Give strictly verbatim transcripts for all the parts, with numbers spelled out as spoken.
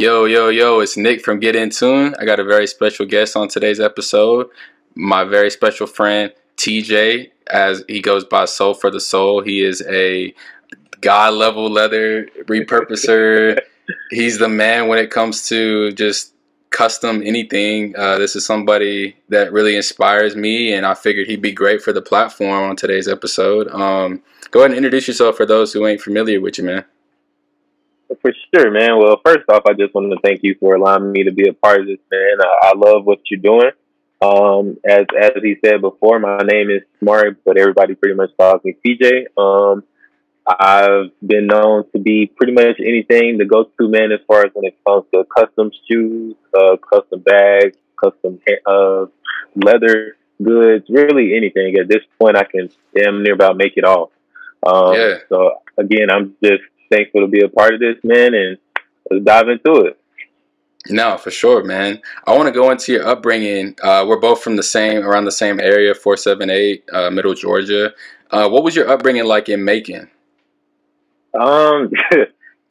Yo, yo, yo, it's Nick from Get Intune. I got a very special guest on today's episode. My very special friend, T J, as he goes by Sole for the Soul. He is a god-level leather repurposer. He's the man when it comes to just custom anything. Uh, this is somebody that really inspires me, and I figured he'd be great for the platform on today's episode. Um, go ahead and introduce yourself for those who ain't familiar with you, man. For sure, man. Well, first off, I just wanted to thank you for allowing me to be a part of this, man. I, I love what you're doing. Um, as as he said before, my name is Mark, but everybody pretty much calls me T J. Um, I've been known to be pretty much anything, the go-to man as far as when it comes to custom shoes, uh, custom bags, custom uh, leather goods, really anything. At this point, I can damn near about make it all. Um, yeah. So, again, I'm just thankful to be a part of this, man, and let's dive into it. No, for sure, man. I want to go into your upbringing. Uh, we're both from the same, around the same area, four seven eight, uh, Middle Georgia. Uh, what was your upbringing like in Macon? Um,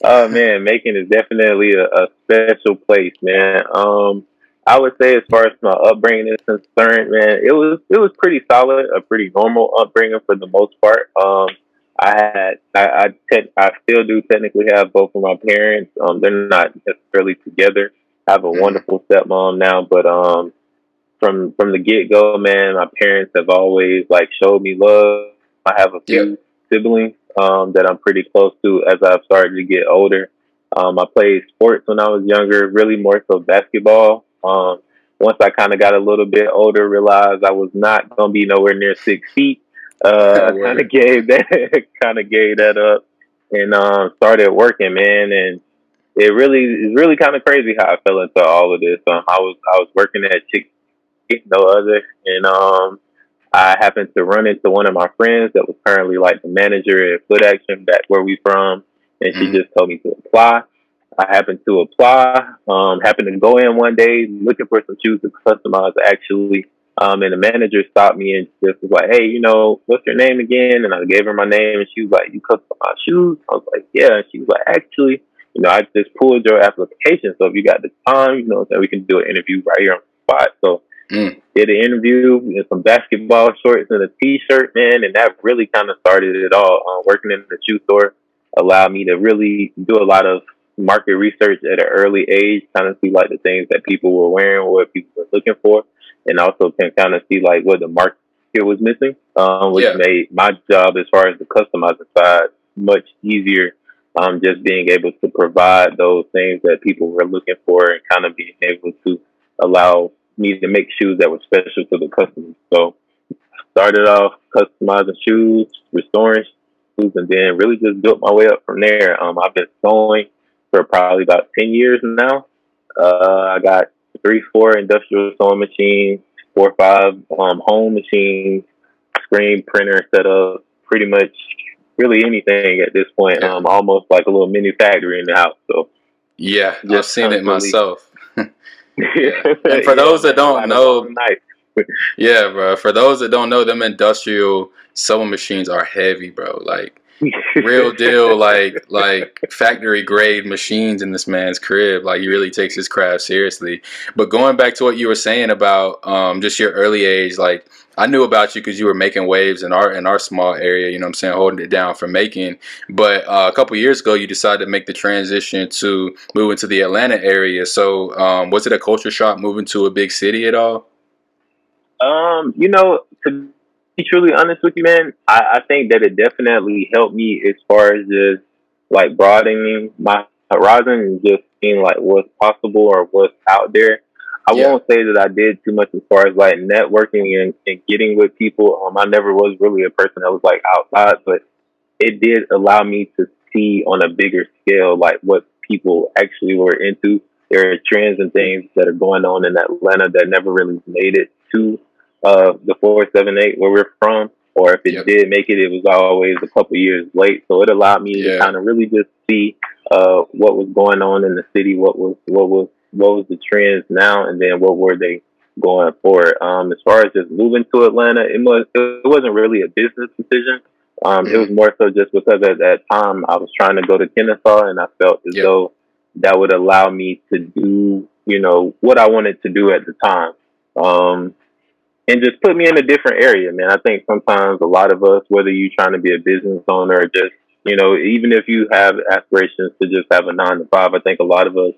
oh man, Macon is definitely a, a special place, man. Um, I would say as far as my upbringing is concerned, man, it was it was pretty solid, a pretty normal upbringing for the most part. Um. I had, I, I, te- I still do technically have both of my parents. Um, they're not necessarily together. I have a mm-hmm. wonderful stepmom now, but, um, from, from the get go, man, my parents have always like showed me love. I have a few yep. siblings, um, that I'm pretty close to as I've started to get older. Um, I played sports when I was younger, really more so basketball. Um, once I kind of got a little bit older, realized I was not going to be nowhere near six feet. Uh, I kind of gave that, kind of gave that up, and um, started working, man. And it really, it's really kind of crazy how I fell into all of this. Um, I was, I was working at Chick-fil-A, no other, and um, I happened to run into one of my friends that was currently like the manager at Foot Action, back where we from, and mm-hmm. she just told me to apply. I happened to apply. Um, happened to go in one day looking for some shoes to customize, actually. Um, and the manager stopped me and just was like, hey, you know, what's your name again? And I gave her my name, and she was like, you customize shoes? I was like, yeah. And she was like, actually, you know, I just pulled your application. So if you got the time, you know, so we can do an interview right here on the spot. So mm. did an interview in some basketball shorts and a T-shirt, man. And that really kind of started it all. Uh, working in the shoe store allowed me to really do a lot of market research at an early age, kind of see like the things that people were wearing, what people were looking for. And also can kind of see like what the market was missing, um, which yeah. made my job as far as the customizing side much easier. Um, just being able to provide those things that people were looking for, and kind of being able to allow me to make shoes that were special to the customer. So started off customizing shoes, restoring shoes, and then really just built my way up from there. Um, I've been sewing for probably about ten years now. Uh, I got three, four industrial sewing machines, four, five um, home machines, screen printer set up, pretty much really anything at this point. Um, almost like a little mini factory in the house. So yeah, I've seen it myself. And for those that don't know, yeah, bro. For those that don't know, them industrial sewing machines are heavy, bro. Like real deal, like like factory grade machines in this man's crib. Like he really takes his craft seriously. But going back to what you were saying about um just your early age, like I knew about you because you were making waves in our in our small area, you know what I'm saying, holding it down for Macon. But uh, a couple years ago you decided to make the transition to move into the Atlanta area. So um was it a culture shock moving to a big city at all? Um you know, to truly honest with you, man, I, I think that it definitely helped me as far as just like broadening my horizon and just seeing like what's possible or what's out there. I yeah. won't say that I did too much as far as like networking and, and getting with people. Um, I never was really a person that was like outside, but it did allow me to see on a bigger scale like what people actually were into. There are trends and things that are going on in Atlanta that never really made it to Uh, the four seven eight where we're from, or if it yep. did make it, it was always a couple years late. So it allowed me yeah. to kind of really just see uh, what was going on in the city, what was what was what was the trends now, and then what were they going for. Um, as far as just moving to Atlanta, it was it wasn't really a business decision. Um, mm-hmm. It was more so just because at that time I was trying to go to Kennesaw, and I felt as yep. though that would allow me to do, you know, what I wanted to do at the time. Um, and just put me in a different area, man. I think sometimes a lot of us, whether you're trying to be a business owner or just, you know, even if you have aspirations to just have a nine to five, I think a lot of us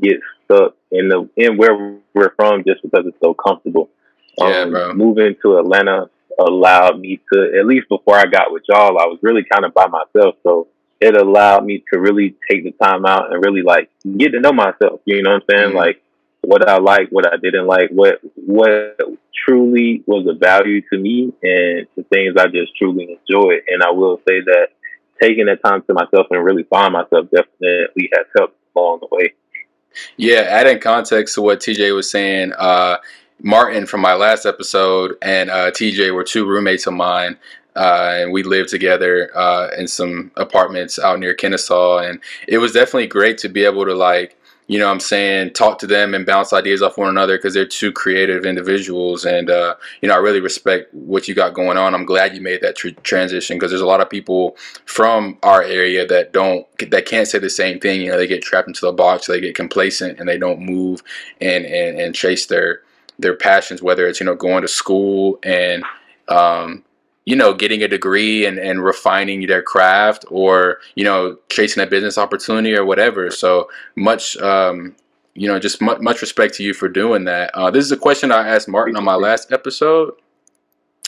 get stuck in the in where we're from just because it's so comfortable. Yeah, um, bro. Moving to Atlanta allowed me to, at least before I got with y'all, I was really kind of by myself. So it allowed me to really take the time out and really like get to know myself. You know what I'm saying? Mm-hmm. Like what I like, what I didn't like, what what truly was of value to me, and the things I just truly enjoyed. And I will say that taking that time to myself and really find myself definitely has helped along the way. Yeah, adding context to what T J was saying, uh, Martin from my last episode and uh, T J were two roommates of mine, uh, and we lived together uh, in some apartments out near Kennesaw, and it was definitely great to be able to, like, you know what I'm saying, talk to them and bounce ideas off one another because they're two creative individuals. And, uh, you know, I really respect what you got going on. I'm glad you made that tr- transition because there's a lot of people from our area that don't, that can't say the same thing. You know, they get trapped into the box, they get complacent, and they don't move and, and, and chase their, their passions, whether it's, you know, going to school and, um, you know, getting a degree and, and refining their craft, or, you know, chasing a business opportunity or whatever. So much, um, you know, just much, much respect to you for doing that. Uh, this is a question I asked Martin on my last episode.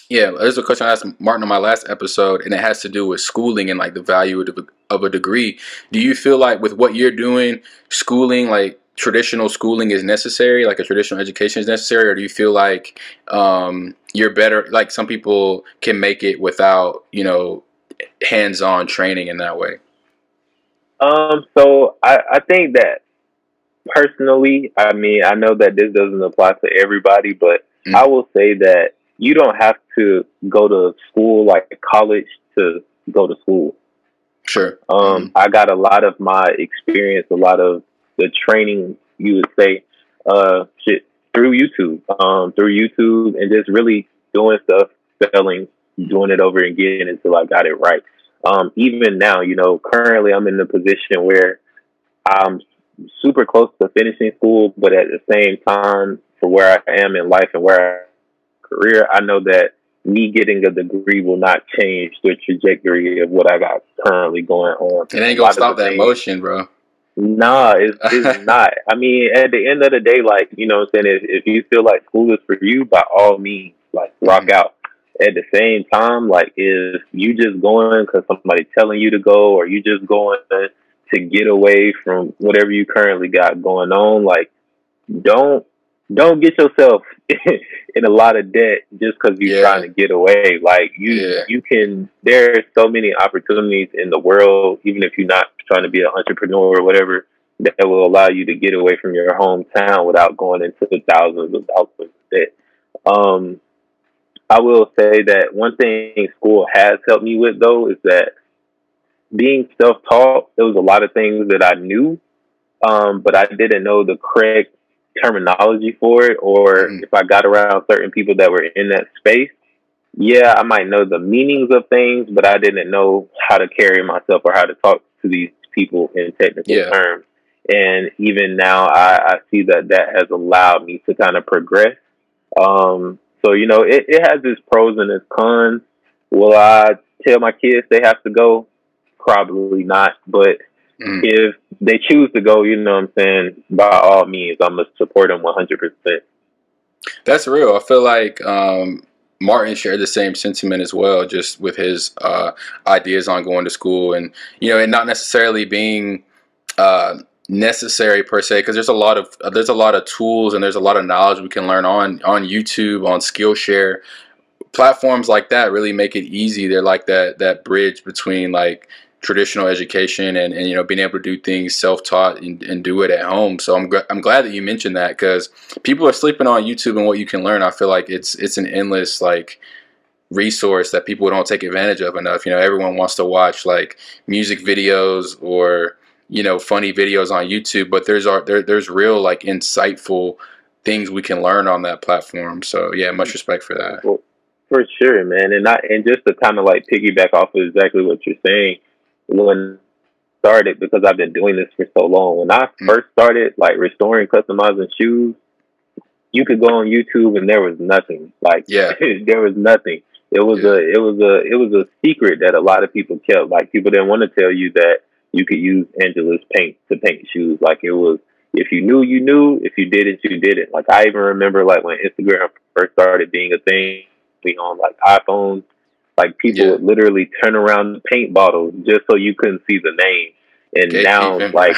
Yeah, this is a question I asked Martin on my last episode, and it has to do with schooling and like the value of, of a degree. Do you feel like with what you're doing, schooling, like traditional schooling is necessary, like a traditional education is necessary, or do you feel like um, you're better, like some people can make it without, you know, hands-on training in that way? Um, so I, I think that personally, I mean, I know that this doesn't apply to everybody, but mm-hmm. I will say that you don't have to go to school, like college, to go to school. Sure. Um, mm-hmm. I got a lot of my experience, a lot of the training, you would say, uh, shit, through YouTube, um, through YouTube, and just really doing stuff, failing, doing it over again until I got it right. Um, even now, you know, currently I'm in the position where I'm super close to finishing school, but at the same time, for where I am in life and where I career, I know that me getting a degree will not change the trajectory of what I got currently going on. It ain't gonna stop that motion, bro. Nah, it's, it's not. I mean, at the end of the day, like, you know what I'm saying, if, if you feel like school is for you, by all means, like, rock out. At the same time, like, if you just going because somebody's telling you to go, or you just going to, to get away from whatever you currently got going on, like, don't don't get yourself in a lot of debt just because you're yeah. trying to get away. Like, you, yeah. you can, there's so many opportunities in the world, even if you're not trying to be an entrepreneur or whatever, that will allow you to get away from your hometown without going into the thousands of dollars of debt. Um, I will say that one thing school has helped me with, though, is that being self-taught, there was a lot of things that I knew, um, but I didn't know the correct terminology for it, or mm. if I got around certain people that were in that space, yeah, I might know the meanings of things, but I didn't know how to carry myself or how to talk to these people in technical yeah. terms. And even now, I, I see that that has allowed me to kind of progress. Um, so, you know, it, it has its pros and its cons. Will I tell my kids they have to go? Probably not. But mm. if they choose to go, you know what I'm saying, by all means, I'm going to support them one hundred percent. That's real. I feel like um, Martin shared the same sentiment as well, just with his uh, ideas on going to school and, you know, and not necessarily being uh, necessary per se, because there's a lot of uh, there's a lot of tools and there's a lot of knowledge we can learn on on YouTube, on Skillshare. Platforms like that really make it easy. They're like that that bridge between like traditional education and, and, you know, being able to do things self-taught and, and do it at home. So I'm, gr- I'm glad that you mentioned that, because people are sleeping on YouTube and what you can learn. I feel like it's, it's an endless like resource that people don't take advantage of enough. You know, everyone wants to watch like music videos or, you know, funny videos on YouTube, but there's our, there, there's real like insightful things we can learn on that platform. So yeah, much respect for that. Well, for sure, man. And I, and just to kind of like piggyback off of exactly what you're saying, when started because I've been doing this for so long. When I first started, like, restoring, customizing shoes, you could go on YouTube and there was nothing. Like, yeah. there was nothing. It was yeah. a, it was a, it was a secret that a lot of people kept. Like, people didn't want to tell you that you could use Angelus paint to paint shoes. Like, it was, if you knew, you knew. If you didn't, you didn't. Like, I even remember, like, when Instagram first started being a thing, being on, like, iPhones, like, people yeah. would literally turn around the paint bottles just so you couldn't see the name. And now, like,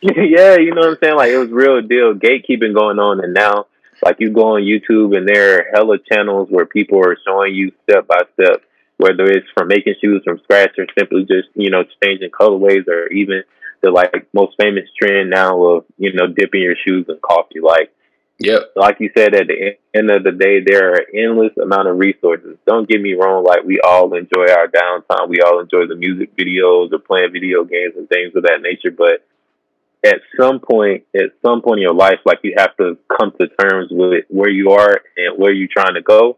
yeah, you know what I'm saying? Like, it was real deal gatekeeping going on. And now, like, you go on YouTube and there are hella channels where people are showing you step by step, whether it's from making shoes from scratch or simply just, you know, changing colorways, or even the, like, most famous trend now of, you know, dipping your shoes in coffee. Like, yeah, like you said, at the end of the day, there are endless amount of resources. Don't get me wrong. Like, we all enjoy our downtime. We all enjoy the music videos or playing video games and things of that nature. But at some point, at some point in your life, like, you have to come to terms with where you are and where you're trying to go.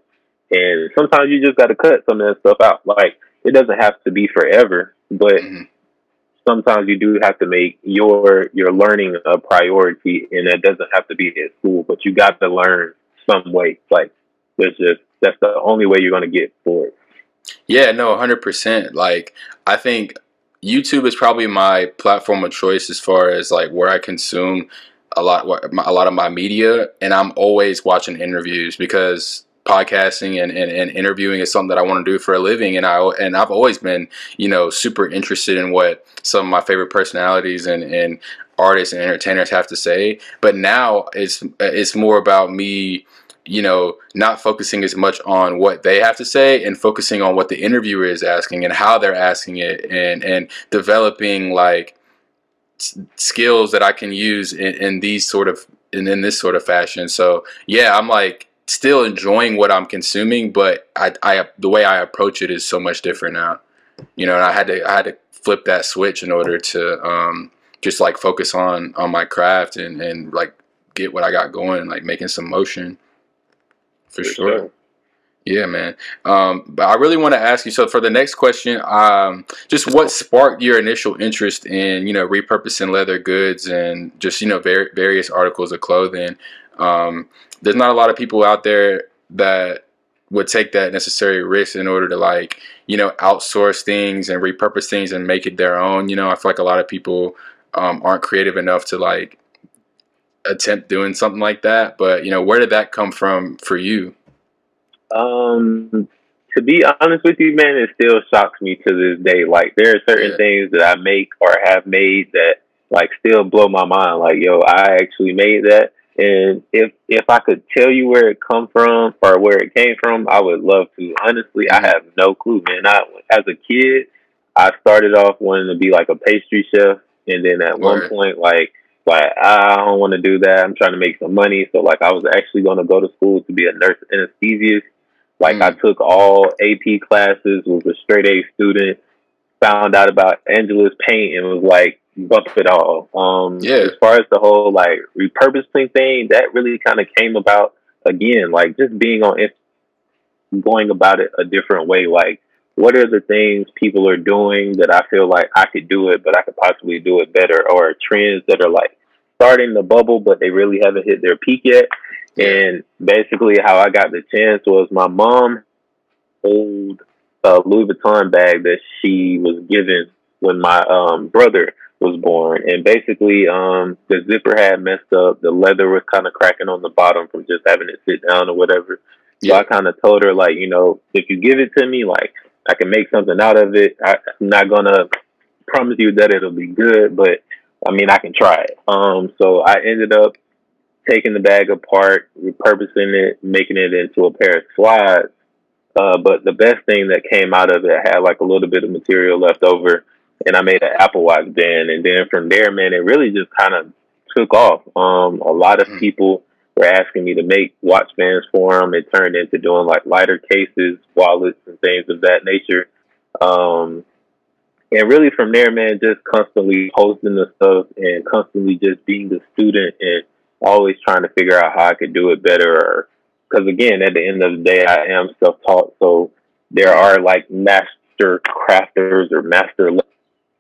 And sometimes you just got to cut some of that stuff out. Like, it doesn't have to be forever, but mm-hmm. sometimes you do have to make your your learning a priority, and that doesn't have to be at school, but you got to learn some way. Like, there's just, that's the only way you're going to get forward. Yeah, no, one hundred percent. Like, I think YouTube is probably my platform of choice as far as, like, where I consume a lot, a lot of my media, and I'm always watching interviews because podcasting and, and, and interviewing is something that I want to do for a living. And, I, and I've always been, you know, super interested in what some of my favorite personalities and, and artists and entertainers have to say. But now it's it's more about me, you know, not focusing as much on what they have to say and focusing on what the interviewer is asking and how they're asking it, and, and developing, like, skills that I can use in, in these sort of, in, in this sort of fashion. So, yeah, I'm, like, still enjoying what I'm consuming, but I, I, the way I approach it is so much different now, you know. And I had to, I had to flip that switch in order to um, just, like, focus on, on my craft and, and, like, get what I got going, like, making some motion for, for sure. sure. Yeah, man. Um, but I really want to ask you, so for the next question, um, just what sparked your initial interest in, you know, repurposing leather goods and just, you know, ver- various articles of clothing? Um, there's not a lot of people out there that would take that necessary risk in order to, like, you know, outsource things and repurpose things and make it their own. You know, I feel like a lot of people um, aren't creative enough to, like, attempt doing something like that. But, you know, where did that come from for you? Um, to be honest with you, man, it still shocks me to this day. Like, there are certain yeah. things that I make or have made that, like, still blow my mind. Like, yo, I actually made that. And if if I could tell you where it come from or where it came from, I would love to. Honestly, I have no clue, man. I, as a kid, I started off wanting to be, like, a pastry chef. And then at Word. one point, like, like I don't want to do that. I'm trying to make some money. So, like, I was actually going to go to school to be a nurse anesthesiologist. Like, mm. I took all A P classes, was a straight A student, found out about Angelus paint, and was like, bump it all. Um, yeah. As far as the whole, like, repurposing thing, that really kind of came about, again, like, just being on Instagram, going about it a different way. Like, what are the things people are doing that I feel like I could do it, but I could possibly do it better, or trends that are, like, starting the bubble, but they really haven't hit their peak yet. And basically how I got the chance was my mom old uh, Louis Vuitton bag that she was given when my um, brother was born, and basically um, the zipper had messed up. The leather was kind of cracking on the bottom from just having it sit down or whatever. Yeah. So I kind of told her, like, you know, if you give it to me, like, I can make something out of it. I, I'm not going to promise you that it'll be good, but, I mean, I can try it. Um, so I ended up taking the bag apart, repurposing it, making it into a pair of slides. Uh, but the best thing that came out of it had, like, a little bit of material left over, and I made an Apple Watch band. And then from there, man, it really just kind of took off. Um, a lot of people were asking me to make watch bands for them. It turned into doing, like, lighter cases, wallets, and things of that nature. Um, and really from there, man, just constantly posting the stuff and constantly just being the student and always trying to figure out how I could do it better. Because, again, at the end of the day, I am self-taught. So there are, like, master crafters or master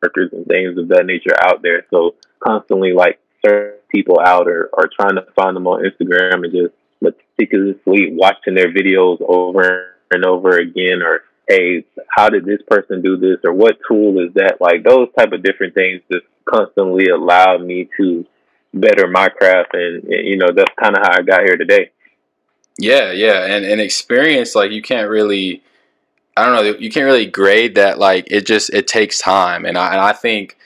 workers and things of that nature out there. So constantly like searching people out or, or trying to find them on Instagram and just meticulously watching their videos over and over again, or hey, how did this person do this, or what tool is that? Like those type of different things just constantly allowed me to better my craft, and, and you know, that's kind of how I got here today. Yeah, yeah, and and experience, like you can't really, I don't know, you can't really grade that. Like it just it takes time, and I and I think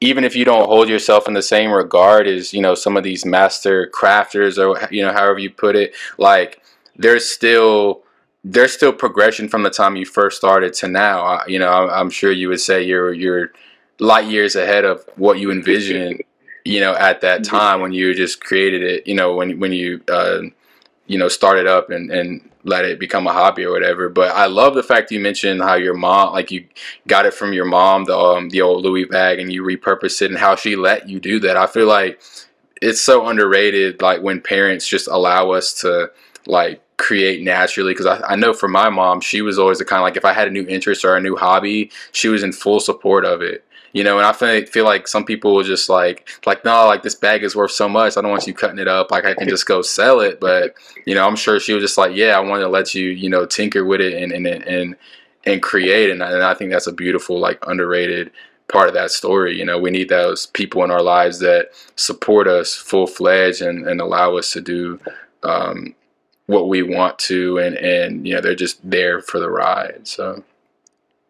even if you don't hold yourself in the same regard as, you know, some of these master crafters, or you know, however you put it, like there's still there's still progression from the time you first started to now. I, you know, I'm, I'm sure you would say you're you're light years ahead of what you envisioned, you know, at that time when you just created it, you know, when when you uh, you know, start it up and, and let it become a hobby or whatever. But I love the fact you mentioned how your mom, like you got it from your mom, the um, the old Louis bag, and you repurposed it, and how she let you do that. I feel like it's so underrated, like when parents just allow us to like create naturally. Because I, I know for my mom, she was always the kind of like, if I had a new interest or a new hobby, she was in full support of it. You know, and I feel, feel like some people will just like, like, no, like this bag is worth so much. I don't want you cutting it up. Like I can just go sell it. But, you know, I'm sure she was just like, yeah, I wanted to let you, you know, tinker with it and, and, and, and create. And I, and I think that's a beautiful, like underrated part of that story. You know, we need those people in our lives that support us full fledged and, and allow us to do um, what we want to. And, and, you know, they're just there for the ride. So.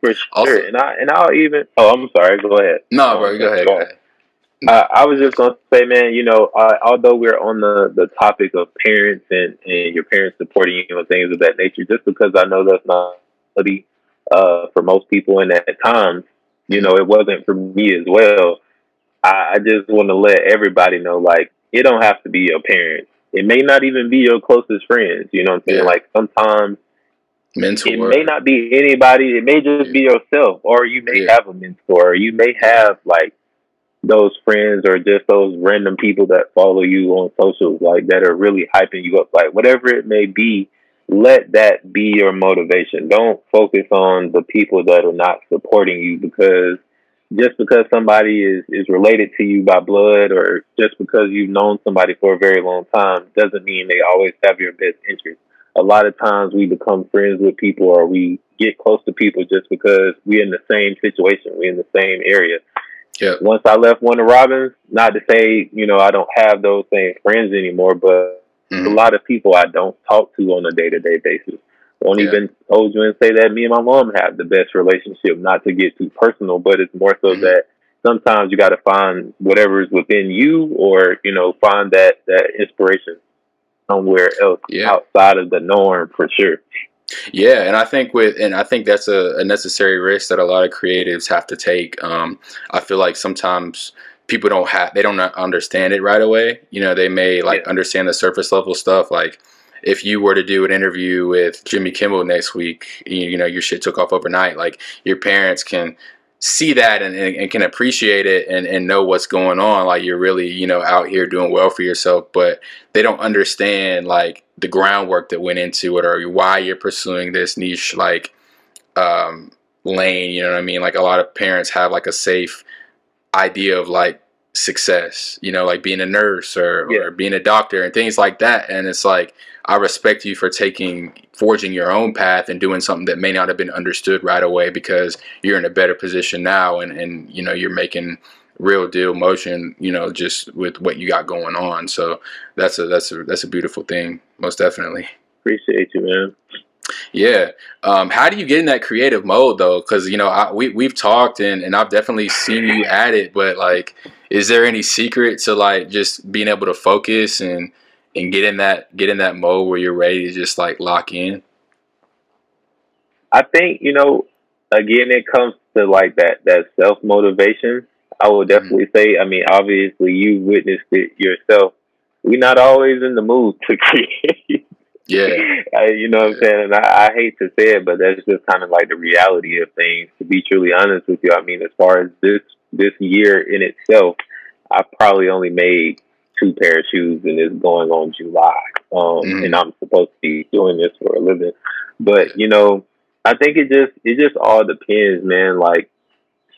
For sure, also, and I and I'll even. Oh, I'm sorry. Go ahead. No, bro, go ahead. Go ahead. Uh, I was just gonna say, man. You know, uh, although we're on the, the topic of parents and, and your parents supporting you and things of that nature, just because I know that's not uh for most people, and at times, you know, it wasn't for me as well. I, I just want to let everybody know, like, it don't have to be your parents. It may not even be your closest friends. You know what I'm saying? Yeah. Like sometimes. Mentor. It may not be anybody. It may just yeah. be yourself, or you may yeah. have a mentor, or you may have like those friends, or just those random people that follow you on socials, like that are really hyping you up. Like whatever it may be, let that be your motivation. Don't focus on the people that are not supporting you, because just because somebody is is related to you by blood, or just because you've known somebody for a very long time, doesn't mean they always have your best interest. A lot of times we become friends with people, or we get close to people just because we're in the same situation. We're in the same area. Yeah. Once I left Warner Robins, not to say, you know, I don't have those same friends anymore, but mm-hmm. a lot of people I don't talk to on a day-to-day basis. Won't yeah. even hold you and say that me and my mom have the best relationship, not to get too personal, but it's more so mm-hmm. that sometimes you got to find whatever is within you, or, you know, find that, that inspiration somewhere else yeah. outside of the norm, for sure. Yeah, and I think with and I think that's a, a necessary risk that a lot of creatives have to take. Um, I feel like sometimes people don't have they don't understand it right away. You know, they may like yeah. understand the surface level stuff. Like if you were to do an interview with Jimmy Kimmel next week, you, you know, your shit took off overnight. Like your parents can see that and, and, and can appreciate it and, and know what's going on. Like you're really, you know, out here doing well for yourself, but they don't understand like the groundwork that went into it, or why you're pursuing this niche, like, um, lane, you know what I mean? Like a lot of parents have like a safe idea of like success, you know, like being a nurse or, yeah. or being a doctor and things like that. And it's like, I respect you for taking, forging your own path and doing something that may not have been understood right away, because you're in a better position now, and, and you know, you're making real deal motion, you know, just with what you got going on. So that's a, that's a, that's a beautiful thing. Most definitely. Appreciate you, man. Yeah. Um, how do you get in that creative mode though? Cause you know, I, we, we've talked and, and I've definitely seen you at it, but like, is there any secret to like just being able to focus and, And get in that get in that mode where you're ready to just like lock in? I think, you know, again, it comes to like that that self motivation. I will definitely mm-hmm. say, I mean, obviously you witnessed it yourself. We're not always in the mood to create. Yeah. I, you know yeah. what I'm saying? And I, I hate to say it, but that's just kind of like the reality of things, to be truly honest with you. I mean, as far as this this year in itself, I probably only made two pair of shoes, and it's going on July. Um, mm. And I'm supposed to be doing this for a living. But, you know, I think it just, it just all depends, man. Like,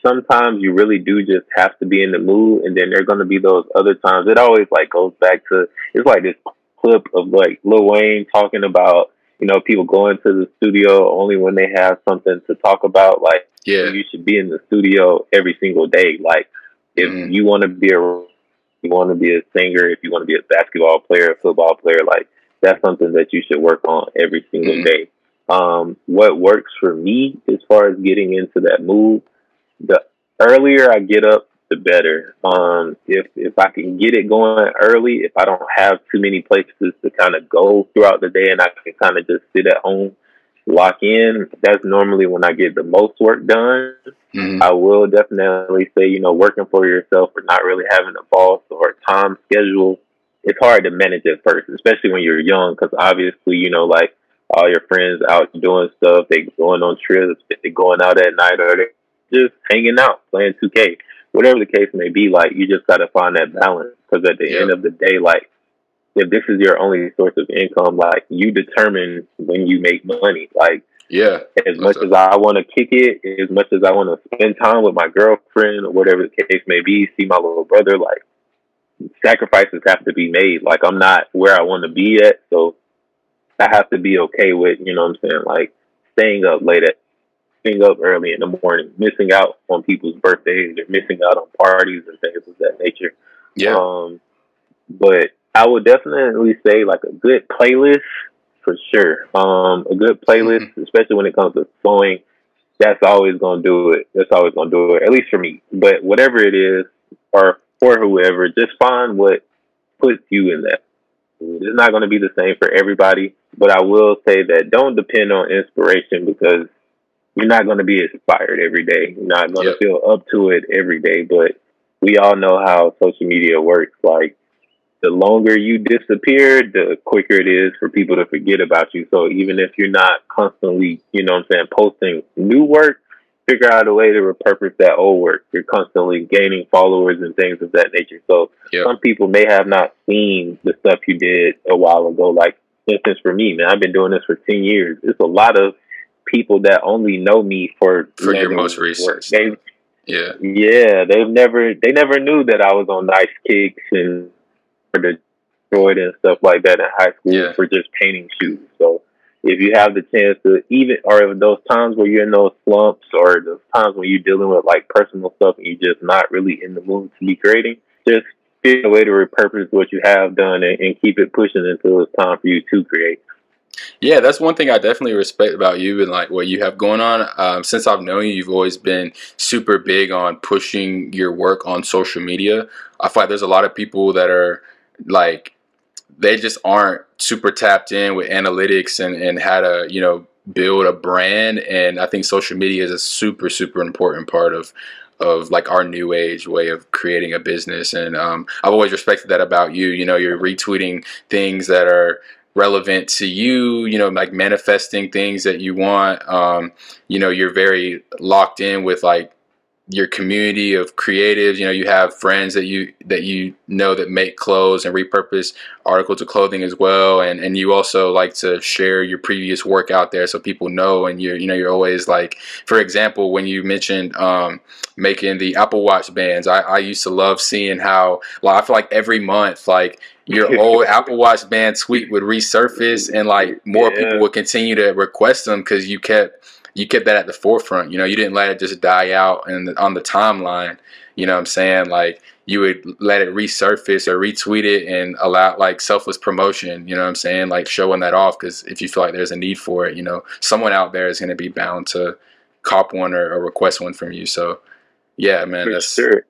sometimes you really do just have to be in the mood, and then there are going to be those other times. It always like goes back to, it's like this clip of like Lil Wayne talking about, you know, people going to the studio only when they have something to talk about. Like, yeah, you should be in the studio every single day. Like, if mm. you want to be a, you want to be a singer, if you want to be a basketball player, a football player, like that's something that you should work on every single mm. day. Um, what works for me as far as getting into that mood, the earlier I get up, the better. Um, if if I can get it going early, if I don't have too many places to kind of go throughout the day and I can kind of just sit at home, lock in, that's normally when I get the most work done. Mm-hmm. I will definitely say, you know, working for yourself or not really having a boss or time schedule, it's hard to manage at first, especially when you're young, because obviously, you know, like all your friends out doing stuff, they going on trips, they going out at night, or they just hanging out, playing two K. Whatever the case may be, like, you just got to find that balance. Because at the yep. end of the day, like, if this is your only source of income, like, you determine when you make money. Like, yeah, as much as I want to kick it, as much as I want to spend time with my girlfriend or whatever the case may be, see my little brother, like, sacrifices have to be made. Like, I'm not where I want to be at, so I have to be okay with, you know what I'm saying, like, staying up late at up early in the morning, missing out on people's birthdays or missing out on parties and things of that nature. Yeah. Um, but I would definitely say like a good playlist for sure. Um, a good playlist, mm-hmm. especially when it comes to flowing, that's always going to do it. That's always going to do it, at least for me. But whatever it is, or for whoever, just find what puts you in that. It's not going to be the same for everybody, but I will say that don't depend on inspiration, because you're not going to be inspired every day. You're not going yep. to feel up to it every day. But we all know how social media works. Like, the longer you disappear, the quicker it is for people to forget about you. So even if you're not constantly, you know what I'm saying, posting new work, figure out a way to repurpose that old work. You're constantly gaining followers and things of that nature. So yep. some people may have not seen the stuff you did a while ago. Like, for instance, for me, man, I've been doing this for ten years. It's a lot of people that only know me for for your most recent they, yeah yeah they've never they never knew that I was on Nice Kicks and for Detroit and stuff like that in high school yeah. for just painting shoes. So if you have the chance to, even or those times where you're in those slumps or those times when you're dealing with like personal stuff and you're just not really in the mood to be creating, just figure a way to repurpose what you have done and, and keep it pushing until it's time for you to create. Yeah, that's one thing I definitely respect about you and like what you have going on. Um, since I've known you, you've always been super big on pushing your work on social media. I find there's a lot of people that are like, they just aren't super tapped in with analytics and, and how to, you know, build a brand. And I think social media is a super, super important part of of like our new age way of creating a business. And um, I've always respected that about you. You know, you're retweeting things that are relevant to you, you know, like manifesting things that you want. Um, you know, you're very locked in with like your community of creatives. You know, you have friends that you that you know that make clothes and repurpose articles of clothing as well. And and you also like to share your previous work out there so people know. And you're, you know, you're always like, for example, when you mentioned um, making the Apple Watch bands, I, I used to love seeing how, like, I feel like every month, like, your old Apple Watch band tweet would resurface, and like more yeah. people would continue to request them because you kept you kept that at the forefront. You know, you didn't let it just die out and on the timeline. You know what I'm saying? Like, you would let it resurface or retweet it and allow like selfless promotion. You know what I'm saying? Like showing that off, because if you feel like there's a need for it, you know, someone out there is going to be bound to cop one or, or request one from you. So, yeah, man, for that's sure.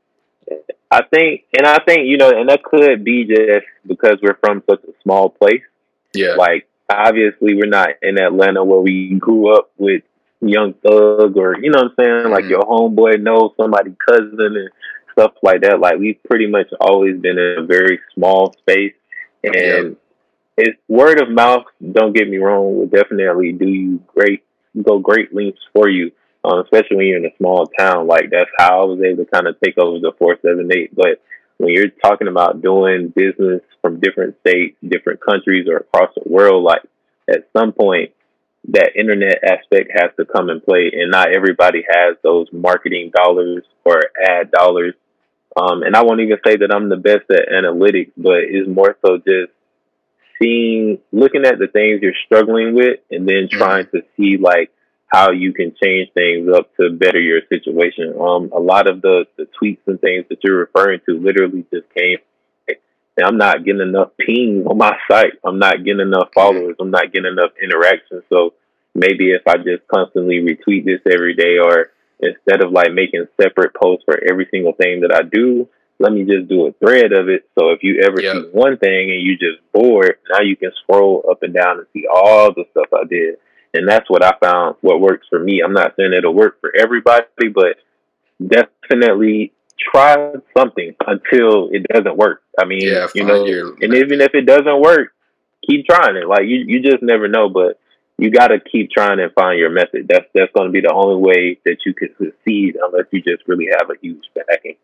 I think, and I think, you know, and that could be just because we're from such a small place. Yeah. Like, obviously, we're not in Atlanta where we grew up with Young Thug or, you know what I'm saying? Mm-hmm. Like, your homeboy knows somebody's cousin and stuff like that. Like, we've pretty much always been in a very small space. And yeah. it's word of mouth, don't get me wrong, will definitely do you great, go great lengths for you. Um, especially when you're in a small town, like that's how I was able to kind of take over the four seven eight. But when you're talking about doing business from different states, different countries, or across the world, like at some point that internet aspect has to come in play, and not everybody has those marketing dollars or ad dollars. Um, and I won't even say that I'm the best at analytics, but it's more so just seeing, looking at the things you're struggling with and then trying to see like how you can change things up to better your situation. Um, a lot of the, the tweets and things that you're referring to literally just came. And I'm not getting enough pings on my site. I'm not getting enough followers. I'm not getting enough interaction. So maybe if I just constantly retweet this every day, or instead of like making separate posts for every single thing that I do, let me just do a thread of it. So if you ever yep. see one thing and you just bored, now you can scroll up and down and see all the stuff I did. And that's what I found, what works for me. I'm not saying it'll work for everybody, but definitely try something until it doesn't work. I mean, yeah, you know, your... and even if it doesn't work, keep trying it. Like you, you just never know, but you got to keep trying and find your method. That's, that's going to be the only way that you can succeed, unless you just really have a huge backing.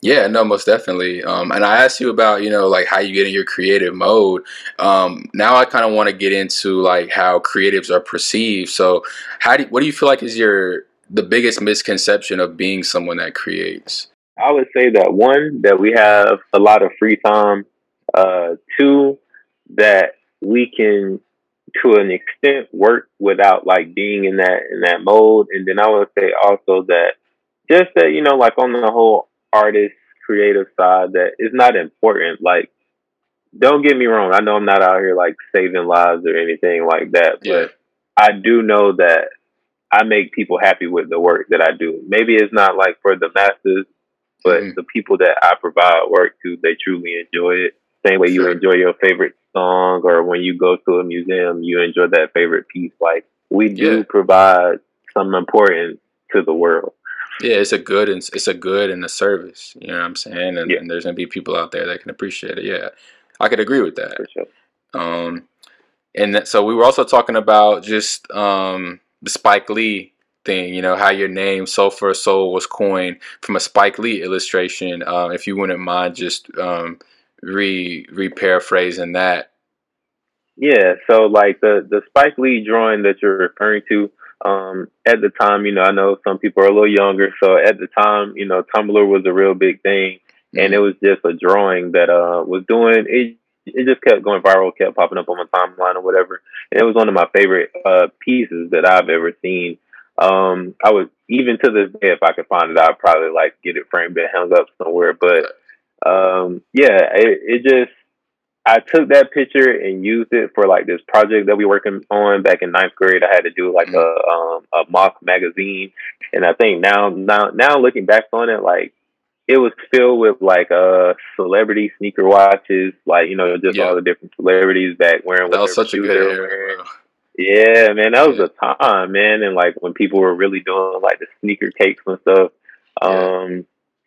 Yeah, no, most definitely. Um, and I asked you about, you know, like how you get in your creative mode. Um, now I kind of want to get into like how creatives are perceived. So how do, what do you feel like is your, the biggest misconception of being someone that creates? I would say that one, that we have a lot of free time. Uh, two, that we can, to an extent, work without like being in that, in that mode. And then I would say also that just that, you know, like on the whole artist creative side, that it's not important. Like, don't get me wrong. I know I'm not out here like saving lives or anything like that, but yeah. I do know that I make people happy with the work that I do. Maybe it's not like for the masses, but mm-hmm. the people that I provide work to, they truly enjoy it. Same way you sure. enjoy your favorite song, or when you go to a museum, you enjoy that favorite piece. Like, we do yeah. provide something important to the world. Yeah, it's a good and it's a good and a service. You know what I'm saying? And, yeah. and there's gonna be people out there that can appreciate it. Yeah, I could agree with that. For sure. Um, and that, so we were also talking about just um. the Spike Lee thing, you know, how your name Sole for the Soul was coined from a Spike Lee illustration. Um, if you wouldn't mind just um, re re-paraphrasing that. Yeah, so like the, the Spike Lee drawing that you're referring to, um, at the time, you know, I know some people are a little younger, so at the time, you know, Tumblr was a real big thing, mm-hmm. and it was just a drawing that uh, was doing it. It just kept going viral, kept popping up on my timeline or whatever. And it was one of my favorite uh, pieces that I've ever seen. Um, I would, even to this day, if I could find it, I'd probably like get it framed and hung up somewhere. But um, yeah, it, it just, I took that picture and used it for like this project that we were working on back in ninth grade. I had to do like mm-hmm. a um, a mock magazine. And I think now, now, now looking back on it, like, it was filled with like uh celebrity sneaker watches, like, you know, just yeah. all the different celebrities back wearing. That was such a good era. Yeah, man, that was yeah. a time, man, and like when people were really doing like the sneaker cakes and stuff. Um, yeah.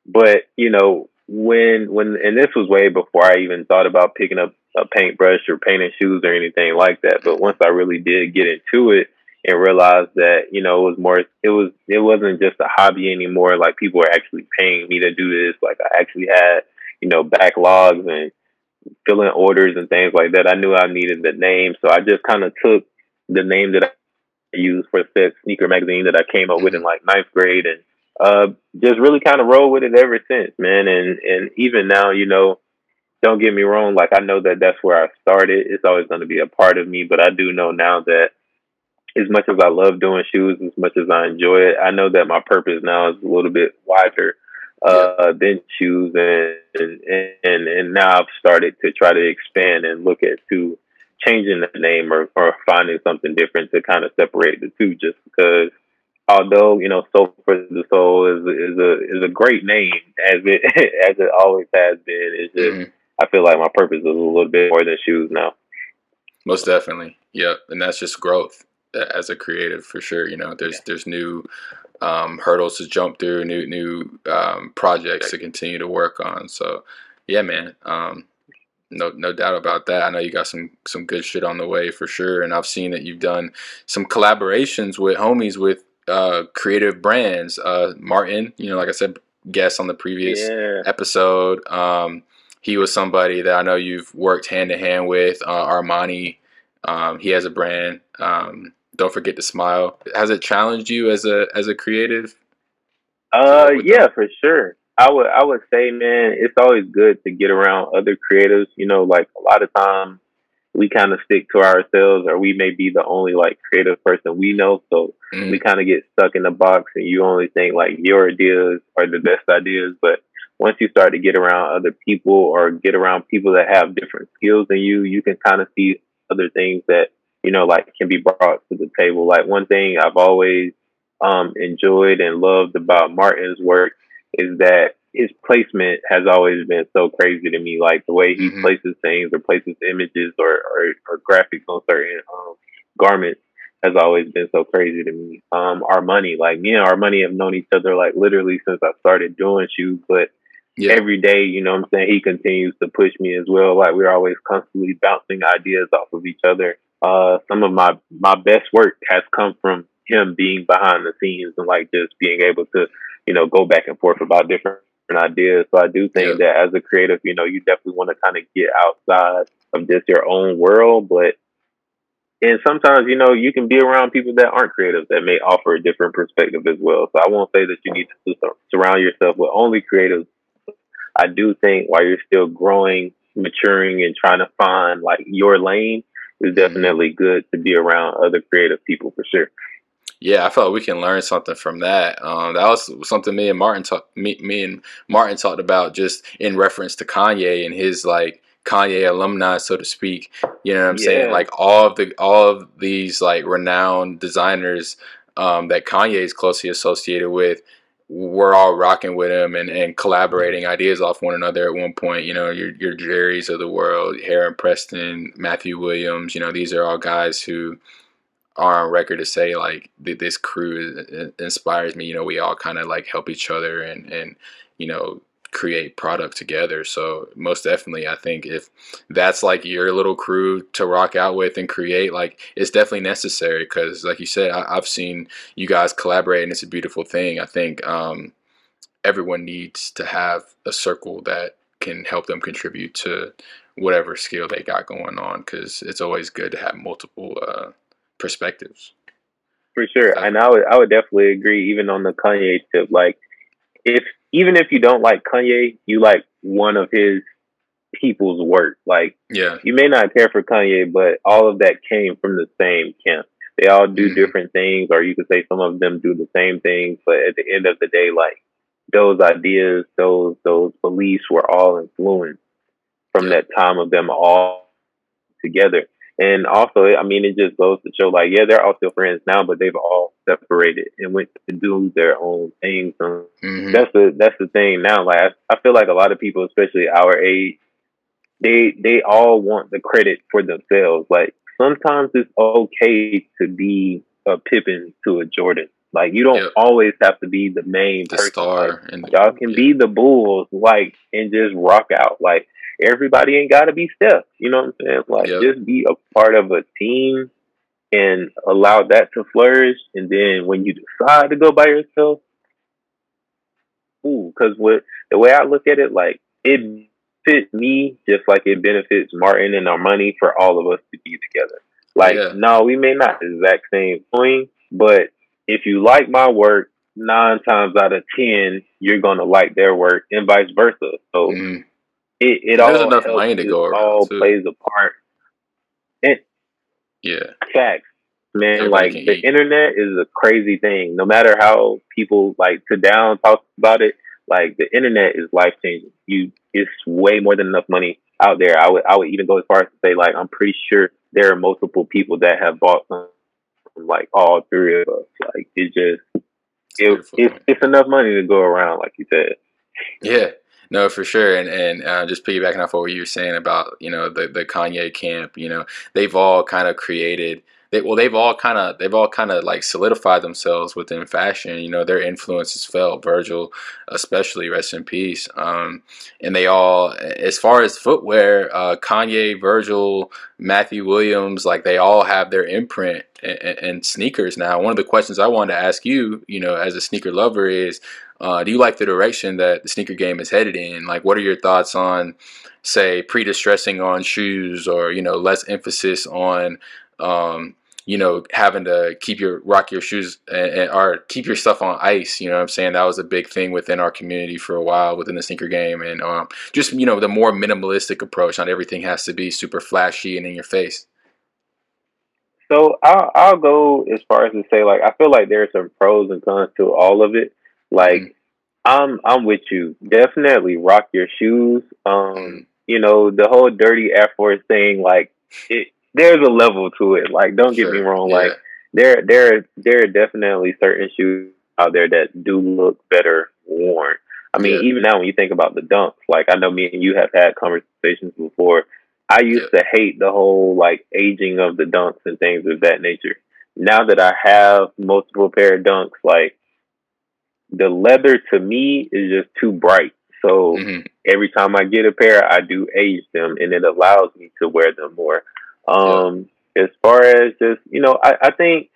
But you know, when when and this was way before I even thought about picking up a paintbrush or painting shoes or anything like that. But once I really did get into it and realized that, you know, it was more, it was, it wasn't just a hobby anymore. Like, people were actually paying me to do this. Like, I actually had, you know, backlogs and filling orders and things like that. I knew I needed the name. So I just kind of took the name that I used for said sneaker magazine that I came up mm-hmm. with in like ninth grade, and uh, just really kind of rolled with it ever since, man. And, and even now, you know, don't get me wrong. Like, I know that that's where I started. It's always going to be a part of me, but I do know now that as much as I love doing shoes, as much as I enjoy it, I know that my purpose now is a little bit wider uh, yeah. than shoes. And, and and now I've started to try to expand and look at to changing the name, or, or finding something different to kind of separate the two, just because although, you know, Sole for the Soul is, is a is a great name, as it as it always has been. It's just, mm-hmm. I feel like my purpose is a little bit more than shoes now. Most definitely. Yeah. And that's just growth as a creative, for sure. You know, there's yeah. there's new um, hurdles to jump through, new new um, projects to continue to work on. So, yeah, man, um, no no doubt about that. I know you got some some good shit on the way, for sure. And I've seen that you've done some collaborations with homies with uh, creative brands. Uh, Martin, you know, like I said, guest on the previous yeah. episode. Um, he was somebody that I know you've worked hand in hand with. Uh, Armani. Um, he has a brand. Um, don't forget to smile. Has it challenged you as a as a creative? Uh, yeah, for sure. I would I would say, man, it's always good to get around other creatives. You know, like a lot of times we kind of stick to ourselves, or we may be the only like creative person we know. So mm. we kind of get stuck in the box, and you only think like your ideas are the best ideas. But once you start to get around other people or get around people that have different skills than you, you can kind of see other things that, you know, like can be brought to the table. Like one thing I've always um, enjoyed and loved about Martin's work is that his placement has always been so crazy to me. Like the way he mm-hmm. places things or places images or, or, or graphics on certain um, garments has always been so crazy to me. Um, Armani, like me and Armani have known each other like literally since I started doing shoes, but yeah. every day, you know what I'm saying, he continues to push me as well. Like we're always constantly bouncing ideas off of each other. Uh, some of my, my best work has come from him being behind the scenes and like just being able to, you know, go back and forth about different ideas. So I do think yeah. that as a creative, you know, you definitely want to kind of get outside of just your own world. But, and sometimes, you know, you can be around people that aren't creative that may offer a different perspective as well. So I won't say that you need to surround yourself with only creatives. I do think while you're still growing, maturing, and trying to find like your lane, it's definitely mm-hmm. good to be around other creative people for sure. Yeah, I felt like we can learn something from that. Um, that was something me and Martin talked. Me, me and Martin talked about just in reference to Kanye and his like Kanye alumni, so to speak. You know what I'm yeah. saying? Like all of the all of these like renowned designers um, that Kanye is closely associated with. We're all rocking with him and, and collaborating ideas off one another at one point. You know, your your Jerry's of the world, Heron Preston, Matthew Williams, you know, these are all guys who are on record to say, like, th- this crew is, inspires me. You know, we all kind of, like, help each other and, and, you know, create product together. So most definitely, I think if that's, like, your little crew to rock out with and create, like, it's definitely necessary because, like you said, I- I've seen you guys collaborate, and it's a beautiful thing. I think um, everyone needs to have a circle that can help them contribute to whatever skill they got going on because it's always good to have multiple uh perspectives for sure. And I would I would definitely agree, even on the Kanye tip, like if even if you don't like Kanye, you like one of his people's work. Like yeah you may not care for Kanye, but all of that came from the same camp. They all do mm-hmm. different things, or you could say some of them do the same things, but at the end of the day, like those ideas, those those beliefs were all influenced from yeah. that time of them all together. And also, I mean, it just goes to show, like, yeah, they're all still friends now, but they've all separated and went to do their own things. And mm-hmm. that's the that's the thing now. Like, I, I feel like a lot of people, especially our age, they they all want the credit for themselves. Like, sometimes it's okay to be a Pippen to a Jordan. Like, you don't yep. always have to be the main the person. Star like, and y'all can yeah. be the Bulls, like, and just rock out, like. Everybody ain't got to be Steph. You know what I'm saying? Like, yep. just be a part of a team and allow that to flourish. And then when you decide to go by yourself, ooh, because what the way I look at it, like, it fits me just like it benefits Martin and Armani for all of us to be together. Like, yeah. no, we may not the exact same thing, but if you like my work, nine times out of ten, you're going to like their work and vice versa. So, mm-hmm. It, it all, enough money to go around, all plays a part. And yeah. Facts, man. Everybody like the eat. Internet is a crazy thing. No matter how people like to down talk about it, like the internet is life changing. You, it's way more than enough money out there. I would, I would even go as far as to say, like, I'm pretty sure there are multiple people that have bought some, like all three of us. Like it just, it's it, it's, it's enough money to go around, like you said. Yeah. No, for sure. And and uh, just piggybacking off of what you were saying about, you know, the, the Kanye camp, you know, they've all kind of created they well, they've all kind of they've all kind of like solidified themselves within fashion. You know, their influence is felt. Virgil, especially, rest in peace. Um, and they all, as far as footwear, uh, Kanye, Virgil, Matthew Williams, like they all have their imprint in, in, in sneakers. Now, one of the questions I wanted to ask you, you know, as a sneaker lover is, Uh, do you like the direction that the sneaker game is headed in? Like, what are your thoughts on say pre-distressing on shoes, or, you know, less emphasis on, um, you know, having to keep your rock your shoes and, and or keep your stuff on ice. You know what I'm saying? That was a big thing within our community for a while within the sneaker game. And um, just, you know, the more minimalistic approach. Not everything has to be super flashy and in your face. So I'll, I'll go as far as to say, like, I feel like there's some pros and cons to all of it. Like, mm. I'm I'm with you. Definitely rock your shoes. Um, mm. You know, the whole dirty Air Force thing, like, it, there's a level to it. Like, don't sure. get me wrong. Yeah. Like, there, there, there are definitely certain shoes out there that do look better worn. I mean, yeah. even now when you think about the dunks, like, I know me and you have had conversations before. I used yeah. to hate the whole, like, aging of the dunks and things of that nature. Now that I have multiple pair of dunks, like, the leather to me is just too bright. So mm-hmm. every time I get a pair, I do age them, and it allows me to wear them more. Um, yeah. As far as just, you know, I, I think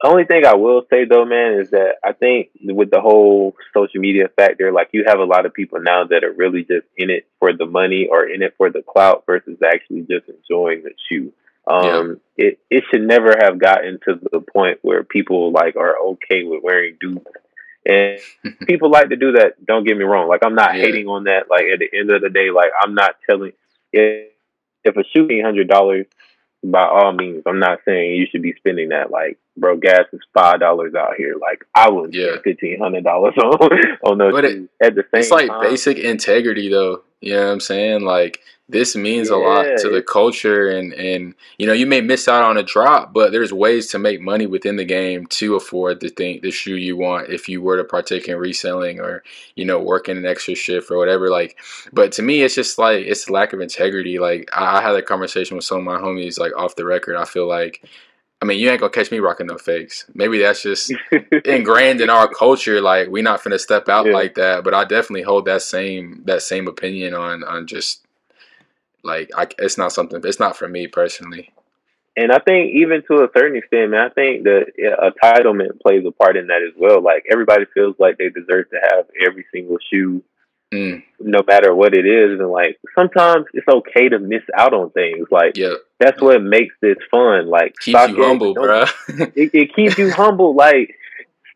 the only thing I will say, though, man, is that I think with the whole social media factor, like, you have a lot of people now that are really just in it for the money or in it for the clout versus actually just enjoying the shoe. Um, yeah. it, it should never have gotten to the point where people, like, are okay with wearing dupes. And people like to do that. Don't get me wrong. Like, I'm not yeah. hating on that. Like, at the end of the day, like, I'm not telling if, if a shoe ain't one hundred dollars, by all means, I'm not saying you should be spending that. Like, bro, gas is five dollars out here. Like, I wouldn't yeah. spend fifteen hundred dollars on, on those shoes. It, at the same it's like time. Basic integrity, though. You know what I'm saying? Like, this means yeah. a lot to the culture. And, and, you know, you may miss out on a drop, but there's ways to make money within the game to afford the thing, the shoe you want, if you were to partake in reselling or, you know, working an extra shift or whatever. Like, but to me, it's just like, it's the lack of integrity. Like, I, I had a conversation with some of my homies, like, off the record. I feel like, I mean, you ain't gonna catch me rocking no fakes. Maybe that's just ingrained in our culture. Like, we're not finna step out yeah. like that. But I definitely hold that same that same opinion on on just like I, it's not something. It's not for me personally. And I think even to a certain extent, man, I think the entitlement plays a part in that as well. Like, everybody feels like they deserve to have every single shoe, mm. no matter what it is. And, like, sometimes it's okay to miss out on things. Like, yeah. that's what makes this fun. Like, keeps you humble, bro. it, it keeps you humble. Like,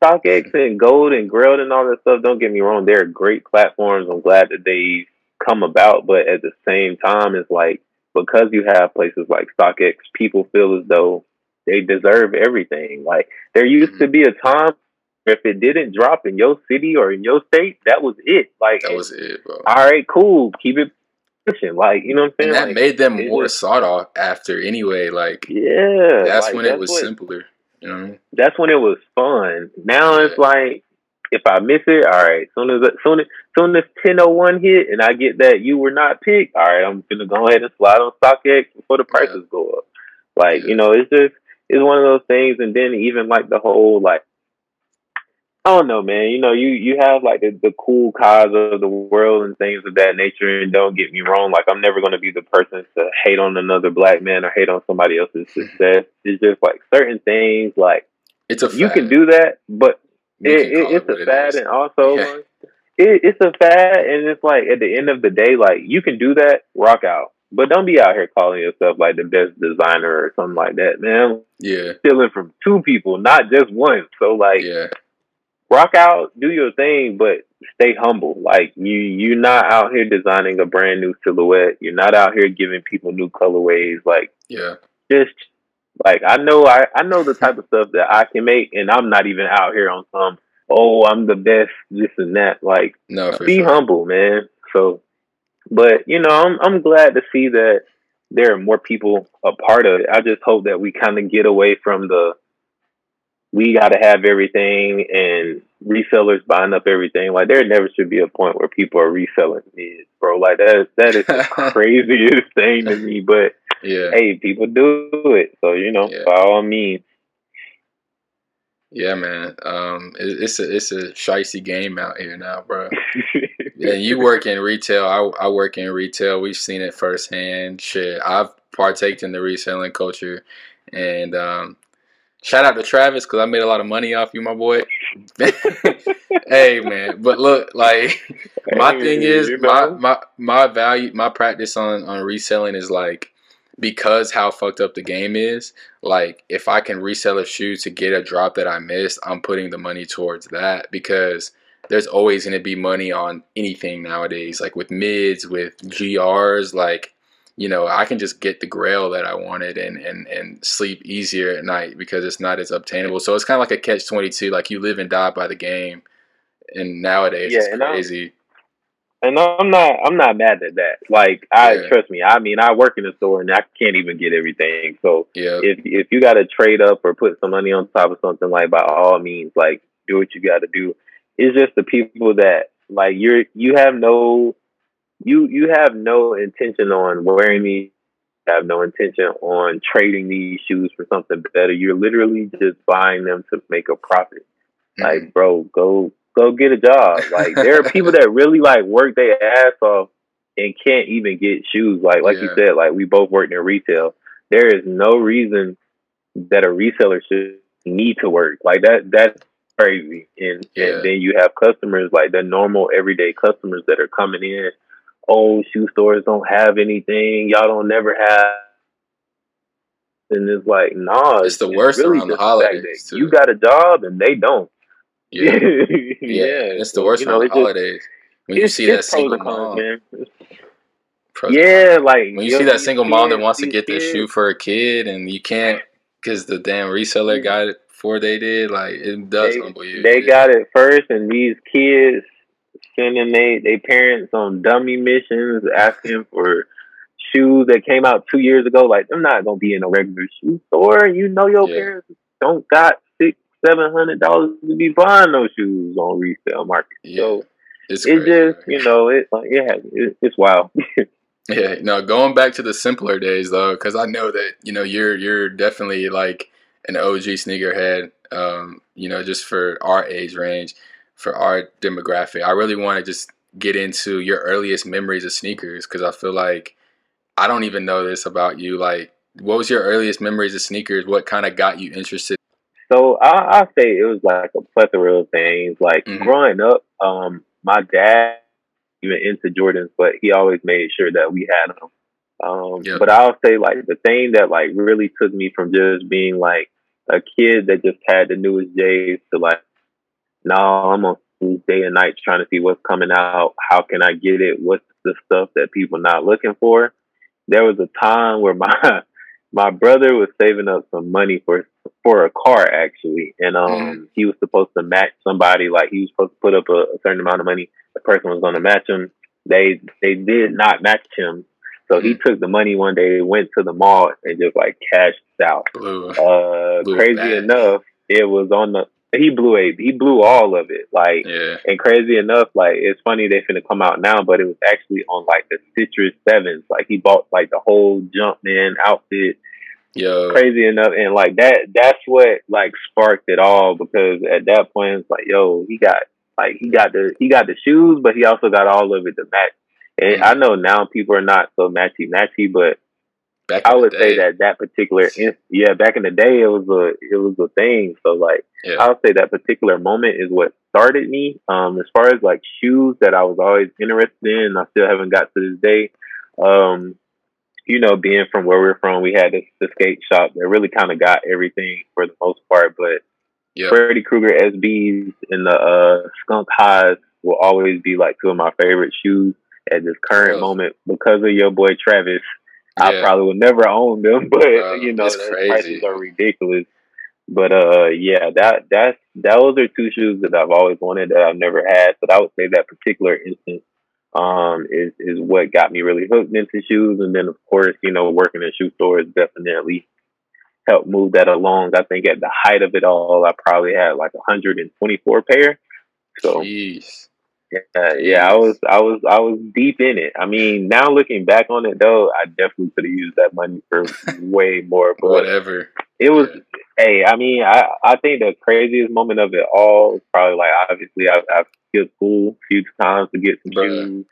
StockX and Gold and Grail and all that stuff, don't get me wrong, they're great platforms. I'm glad that they come about. But at the same time, it's like, because you have places like StockX, people feel as though they deserve everything. Like, there used mm-hmm. to be a time if it didn't drop in your city or in your state, that was it. Like, that was it, bro. All right, cool. Keep it. Like, you know what I'm saying? And that, like, made them more just sought off after anyway. Like, yeah, that's like, when that's it was what, simpler. You know what I mean? That's when it was fun. Now yeah. it's like, if I miss it, all right. Soon as soon as soon as ten oh one hit, and I get that you were not picked, all right, I'm gonna go ahead and slide on StockX before the prices yeah. go up. Like, yeah. you know, it's just it's one of those things. And then even like the whole like. I don't know, man. You know, you, you have, like, the, the cool cause of the world and things of that nature, and don't get me wrong. Like, I'm never going to be the person to hate on another black man or hate on somebody else's success. It's just, like, certain things, like, it's a fad. You can do that, but it, it, it's it a fad, is. and also, yeah. like, it, it's a fad, and it's, like, at the end of the day, like, you can do that, rock out. But don't be out here calling yourself, like, the best designer or something like that, man. Yeah. Stealing from two people, not just one. So, like... yeah. Rock out, do your thing, but stay humble. Like, you, you're not out here designing a brand new silhouette. You're not out here giving people new colorways. Like, yeah, just like I know, I, I know the type of stuff that I can make, and I'm not even out here on some. Oh, I'm the best, this and that. Like, no, for be sure. humble, man. So, but you know, I'm I'm glad to see that there are more people a part of it. I just hope that we kind of get away from the. We got to have everything and resellers buying up everything. Like, there never should be a point where people are reselling it, bro. Like, that, that is the craziest thing to me. But, yeah. hey, people do it. So, you know, yeah. by all means. Yeah, man. Um, it, it's a it's a shicey game out here now, bro. yeah, you work in retail. I, I work in retail. We've seen it firsthand. Shit, I've partaked in the reselling culture. And, um, Shout out to Travis, because I made a lot of money off you, my boy. Hey, man. But look, like, my hey, thing is, my, my my value, my practice on, on reselling is, like, because how fucked up the game is, like, if I can resell a shoe to get a drop that I missed, I'm putting the money towards that, because there's always going to be money on anything nowadays, like with mids, with G Rs, like, you know, I can just get the Grail that I wanted and, and, and sleep easier at night because it's not as obtainable. So it's kind of like a catch twenty-two, like you live and die by the game. And nowadays, yeah, it's and crazy. I'm, and I'm not I'm not mad at that. Like, I yeah. trust me, I mean, I work in a store and I can't even get everything. So yeah. if if you got to trade up or put some money on top of something, like, by all means, like, do what you got to do. It's just the people that, like, you're you have no... You you have no intention on wearing these. You have no intention on trading these shoes for something better. You're literally just buying them to make a profit. Mm-hmm. Like, bro, go go get a job. Like, there are people that really, like, work their ass off and can't even get shoes. Like, like yeah. you said, like, we both worked in retail. There is no reason that a reseller should need to work. Like, that that's crazy. And, yeah. and then you have customers, like the normal everyday customers that are coming in. Oh, shoe stores don't have anything. Y'all don't never have. And it's like, nah. It's the it's worst really around the holidays. Too. You got a job and they don't. Yeah. yeah. yeah. It's the worst you around know, the holidays. Just, when you see that single mom. Man. Yeah, like. When you yo, see that single mom that wants to get this shoe for a kid and you can't because the damn reseller got it before they did. Like, it does they, humble you. They yeah. got it first and these kids. Sending they, they parents on dummy missions, asking for shoes that came out two years ago. Like, I'm not gonna be in a regular shoe store. You know your yeah. parents don't got six, seven hundred dollars to be buying those shoes on resale market. Yeah. So it's it crazy, just man. you know it like yeah it, it's wild. yeah. No, going back to the simpler days though, because I know that you know you're you're definitely like an O G sneakerhead. Um, you know, just for our age range. For our demographic, I really want to just get into your earliest memories of sneakers because I feel like I don't even know this about you. Like, what was your earliest memories of sneakers? What kind of got you interested? So I, I say it was like a plethora of things. Like mm-hmm. growing up, um, my dad even into Jordans, but he always made sure that we had them. Um, yep. But I'll say like the thing that like really took me from just being like a kid that just had the newest J's to like. No, I'm on day and night trying to see what's coming out. How can I get it? What's the stuff that people not looking for? There was a time where my my brother was saving up some money for for a car actually, and um mm. he was supposed to match somebody. Like he was supposed to put up a, a certain amount of money. The person was going to match him. They they did not match him, so mm. he took the money one day, went to the mall, and just like cashed out. Blue. Uh, Blue crazy bad. enough, it was on the. He blew a, he blew all of it, like, yeah. and crazy enough, like, it's funny they finna come out now, but it was actually on, like, the Citrus Sevens, like, he bought, like, the whole Jumpman outfit, yo. Crazy enough, and, like, that, that's what, like, sparked it all, because at that point, it's like, yo, he got, like, he got the, he got the shoes, but he also got all of it to match, and mm. I know now people are not so matchy-matchy, but Back I would say that that particular, yeah, back in the day, it was a, it was a thing. So like, yeah. I would say that particular moment is what started me. Um, as far as like shoes that I was always interested in, I still haven't got to this day. Um, you know, being from where we're from, we had this, this skate shop that really kind of got everything for the most part. But yep. Freddy Krueger S Bs and the uh, Skunk Highs will always be like two of my favorite shoes at this current oh. moment because of your boy Travis. I yeah. probably would never own them, but uh, you know, the prices are ridiculous. But uh, yeah, that that's those are two shoes that I've always wanted that I've never had. But I would say that particular instance um, is is what got me really hooked into shoes. And then, of course, you know, working in shoe stores definitely helped move that along. I think at the height of it all, I probably had like one hundred twenty-four pair. So. Jeez. Yeah, yeah, I was, I was, I was deep in it. I mean, now looking back on it though, I definitely could have used that money for way more. But whatever. It was, yeah. hey, I mean, I, I think the craziest moment of it all was probably like obviously I, I've skipped school a few times to get some shoes.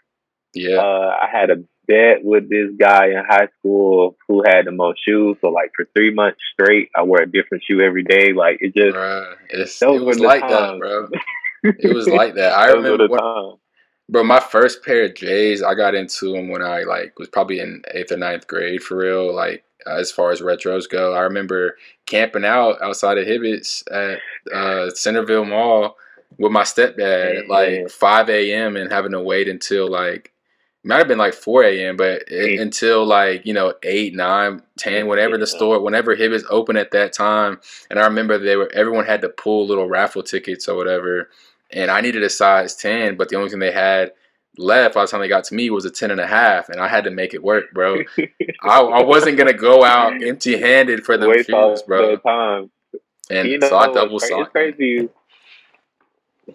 Yeah, uh, I had a bet with this guy in high school who had the most shoes. So like for three months straight, I wore a different shoe every day. Like it just, Bruh, it's, those it was like times. that, bro. It was like that. I remember, when, bro, my first pair of J's, I got into them when I like was probably in eighth or ninth grade for real. Like uh, as far as retros go, I remember camping out outside of Hibbett's at uh, Centerville Mall with my stepdad at like yeah. five a.m. and having to wait until like, it might have been like four a.m., but it, until like, you know, eight, nine, ten, whenever the store, whenever Hibbett's open at that time. And I remember they were, everyone had to pull little raffle tickets or whatever. And I needed a size ten, but the only thing they had left by the time they got to me was a ten and a half. And I had to make it work, bro. I, I wasn't going to go out empty handed for the shoes, bro. Time. And you know, so I double socked. It's crazy.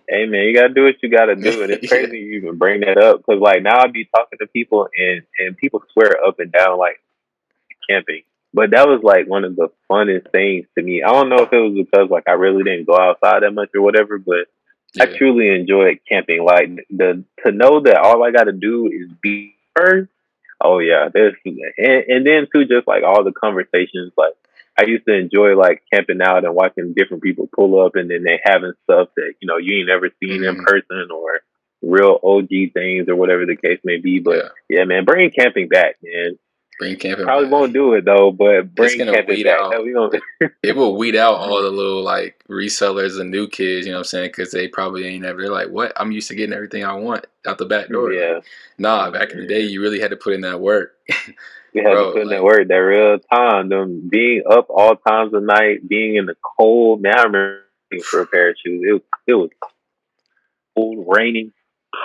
Hey man, you gotta do what you gotta do, and it's crazy yeah. you even bring that up because like now I be talking to people and and people swear up and down like camping, but that was like one of the funnest things to me. I don't know if it was because like I really didn't go outside that much or whatever, but yeah. I truly enjoyed camping. Like the to know that all I gotta do is be her. Oh yeah, there's and, and then too just like all the conversations like. I used to enjoy like camping out and watching different people pull up and then they having stuff that, you know, you ain't never seen mm-hmm. in person or real O G things or whatever the case may be. But yeah, yeah man, bring camping back, man. Bring camping Probably back. won't do it though, but bring camping back. Out, no, it will weed out all the little like resellers and new kids, you know what I'm saying? Because they probably ain't ever, they're like, what? I'm used to getting everything I want out the back door. Yeah. Like, nah, back in the day, you really had to put in that work. You had to put in that work, that real time, them being up all times of night, being in the cold. Man, I remember for a pair of shoes. It, it was cold, raining.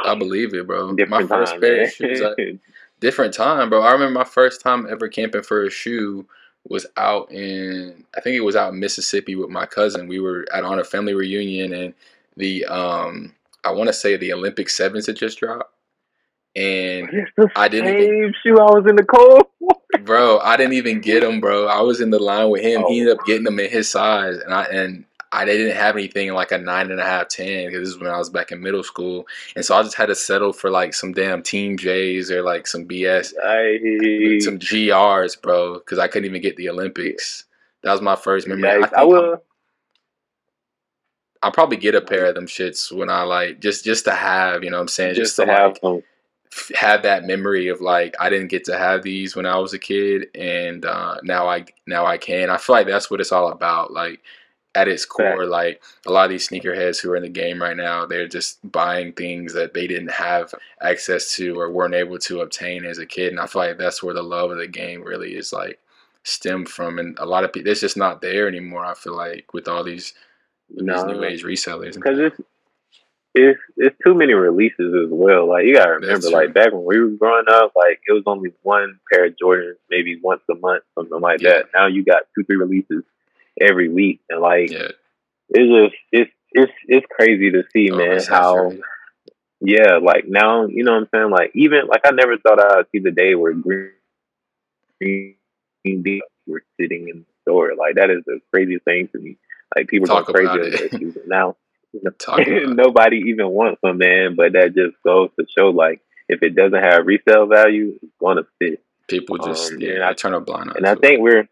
I believe it, bro. Different my first time, pair man. of shoes. I, different time, bro. I remember my first time ever camping for a shoe was out in, I think it was out in Mississippi with my cousin. We were at on a family reunion, and the, um, I want to say the Olympic Sevens had just dropped. And I didn't even, shoe I was in the cold. Bro, I didn't even get them, bro. I was in the line with him. Oh. He ended up getting them in his size, and I and I didn't have anything like a nine and a half, ten because this is when I was back in middle school, and so I just had to settle for like some damn Team J's or like some B S, I... some G R's, bro, because I couldn't even get the Olympics. That was my first memory. Nice. I, I will. I'm, I'll probably get a pair of them shits when I like just just to have, you know what I'm saying, just, just to, to have like, them. Have that memory of like I didn't get to have these when I was a kid, and uh, now I now I can. I feel like that's what it's all about. Like at its core, like a lot of these sneakerheads who are in the game right now, they're just buying things that they didn't have access to or weren't able to obtain as a kid. And I feel like that's where the love of the game really is like stemmed from. And a lot of people, it's just not there anymore. I feel like with all these, with no, these new age resellers, because it's. It's, it's too many releases as well. Like you gotta remember, like back when we were growing up, like it was only one pair of Jordans, maybe once a month, something like yeah. that. Now you got two, three releases every week, and like yeah. it's just it's it's it's crazy to see, oh, man. How yeah, like now you know what I'm saying. Like even like I never thought I'd see the day where green green beans were sitting in the store. Like that is the craziest thing to me. Like people go crazy over their shoes now. Nobody even wants them, man, but that just goes to show like if it doesn't have resale value, it's gonna fit. People just um, yeah, and I turn a blind eye. And I think it. we're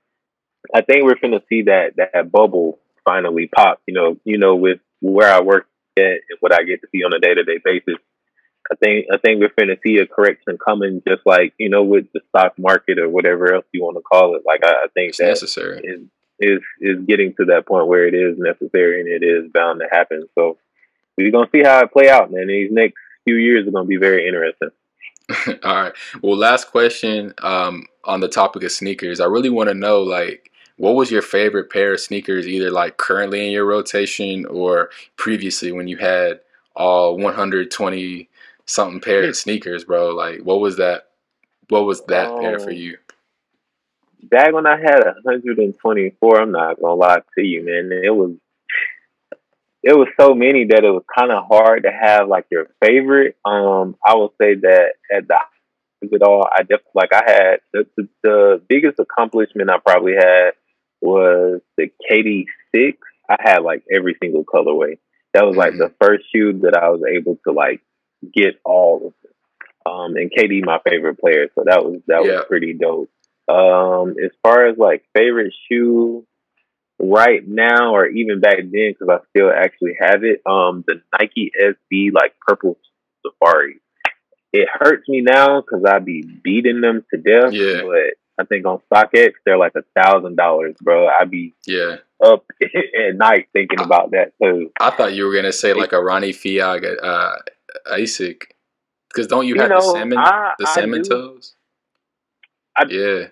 I think we're gonna see that that bubble finally pop, you know, you know, with where I work at and what I get to see on a day to day basis. I think I think we're gonna see a correction coming just like, you know, with the stock market or whatever else you wanna call it. Like I, I think it's that necessary. Is, is is getting to that point where it is necessary and it is bound to happen. So we're going to see how it play out, man. These next few years are going to be very interesting. All right. Well, last question um, on the topic of sneakers. I really want to know, like, what was your favorite pair of sneakers, either like currently in your rotation or previously when you had all one hundred twenty something pair of sneakers, bro? Like, what was that? What was that oh. pair for you? Back when I had one hundred twenty-four, I'm not gonna lie to you, man. It was, it was so many that it was kind of hard to have like your favorite. Um, I will say that at the end of it all, I definitely like I had the, the the biggest accomplishment I probably had was the K D six. I had like every single colorway. That was like mm-hmm. the first shoe that I was able to like get all of it. Um, and K D, my favorite player. So that was that yeah. was pretty dope. Um, as far as like favorite shoe right now, or even back then, because I still actually have it, um, the Nike S B like purple safari. It hurts me now because I be beating them to death. Yeah. But I think on StockX they're like a thousand dollars, bro. I be yeah up at night thinking I, about that too. I thought you were gonna say like a Ronnie Fieg, uh, Asic. Because don't you, you have know, the salmon, I, the salmon toes? I, yeah.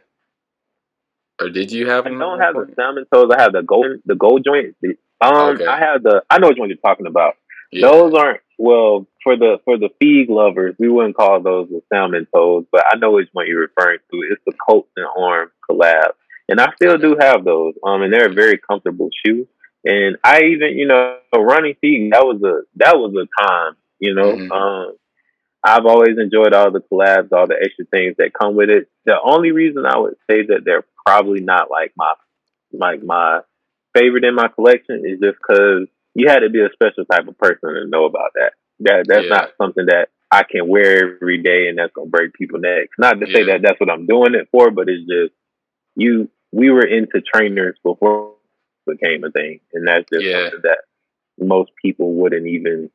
Or did you have them? I don't have point? the salmon toes. I have the gold, the gold joint. Um, okay. I have the. I know which one you're talking about. Yeah. Those aren't well for the for the Fieg lovers. We wouldn't call those the salmon toes, but I know which one you're referring to. It's the Coats and Arms collab, and I still okay. do have those. Um, and they're a very comfortable shoe. And I even, you know, Ronnie Fieg. That was a that was a time. You know, mm-hmm. um. I've always enjoyed all the collabs, all the extra things that come with it. The only reason I would say that they're probably not like my like my favorite in my collection is just because you had to be a special type of person to know about that. That That's yeah. not something that I can wear every day and that's going to break people's necks. Not to yeah. say that that's what I'm doing it for, but it's just, you. we were into trainers before it became a thing. And that's just yeah. something that most people wouldn't even...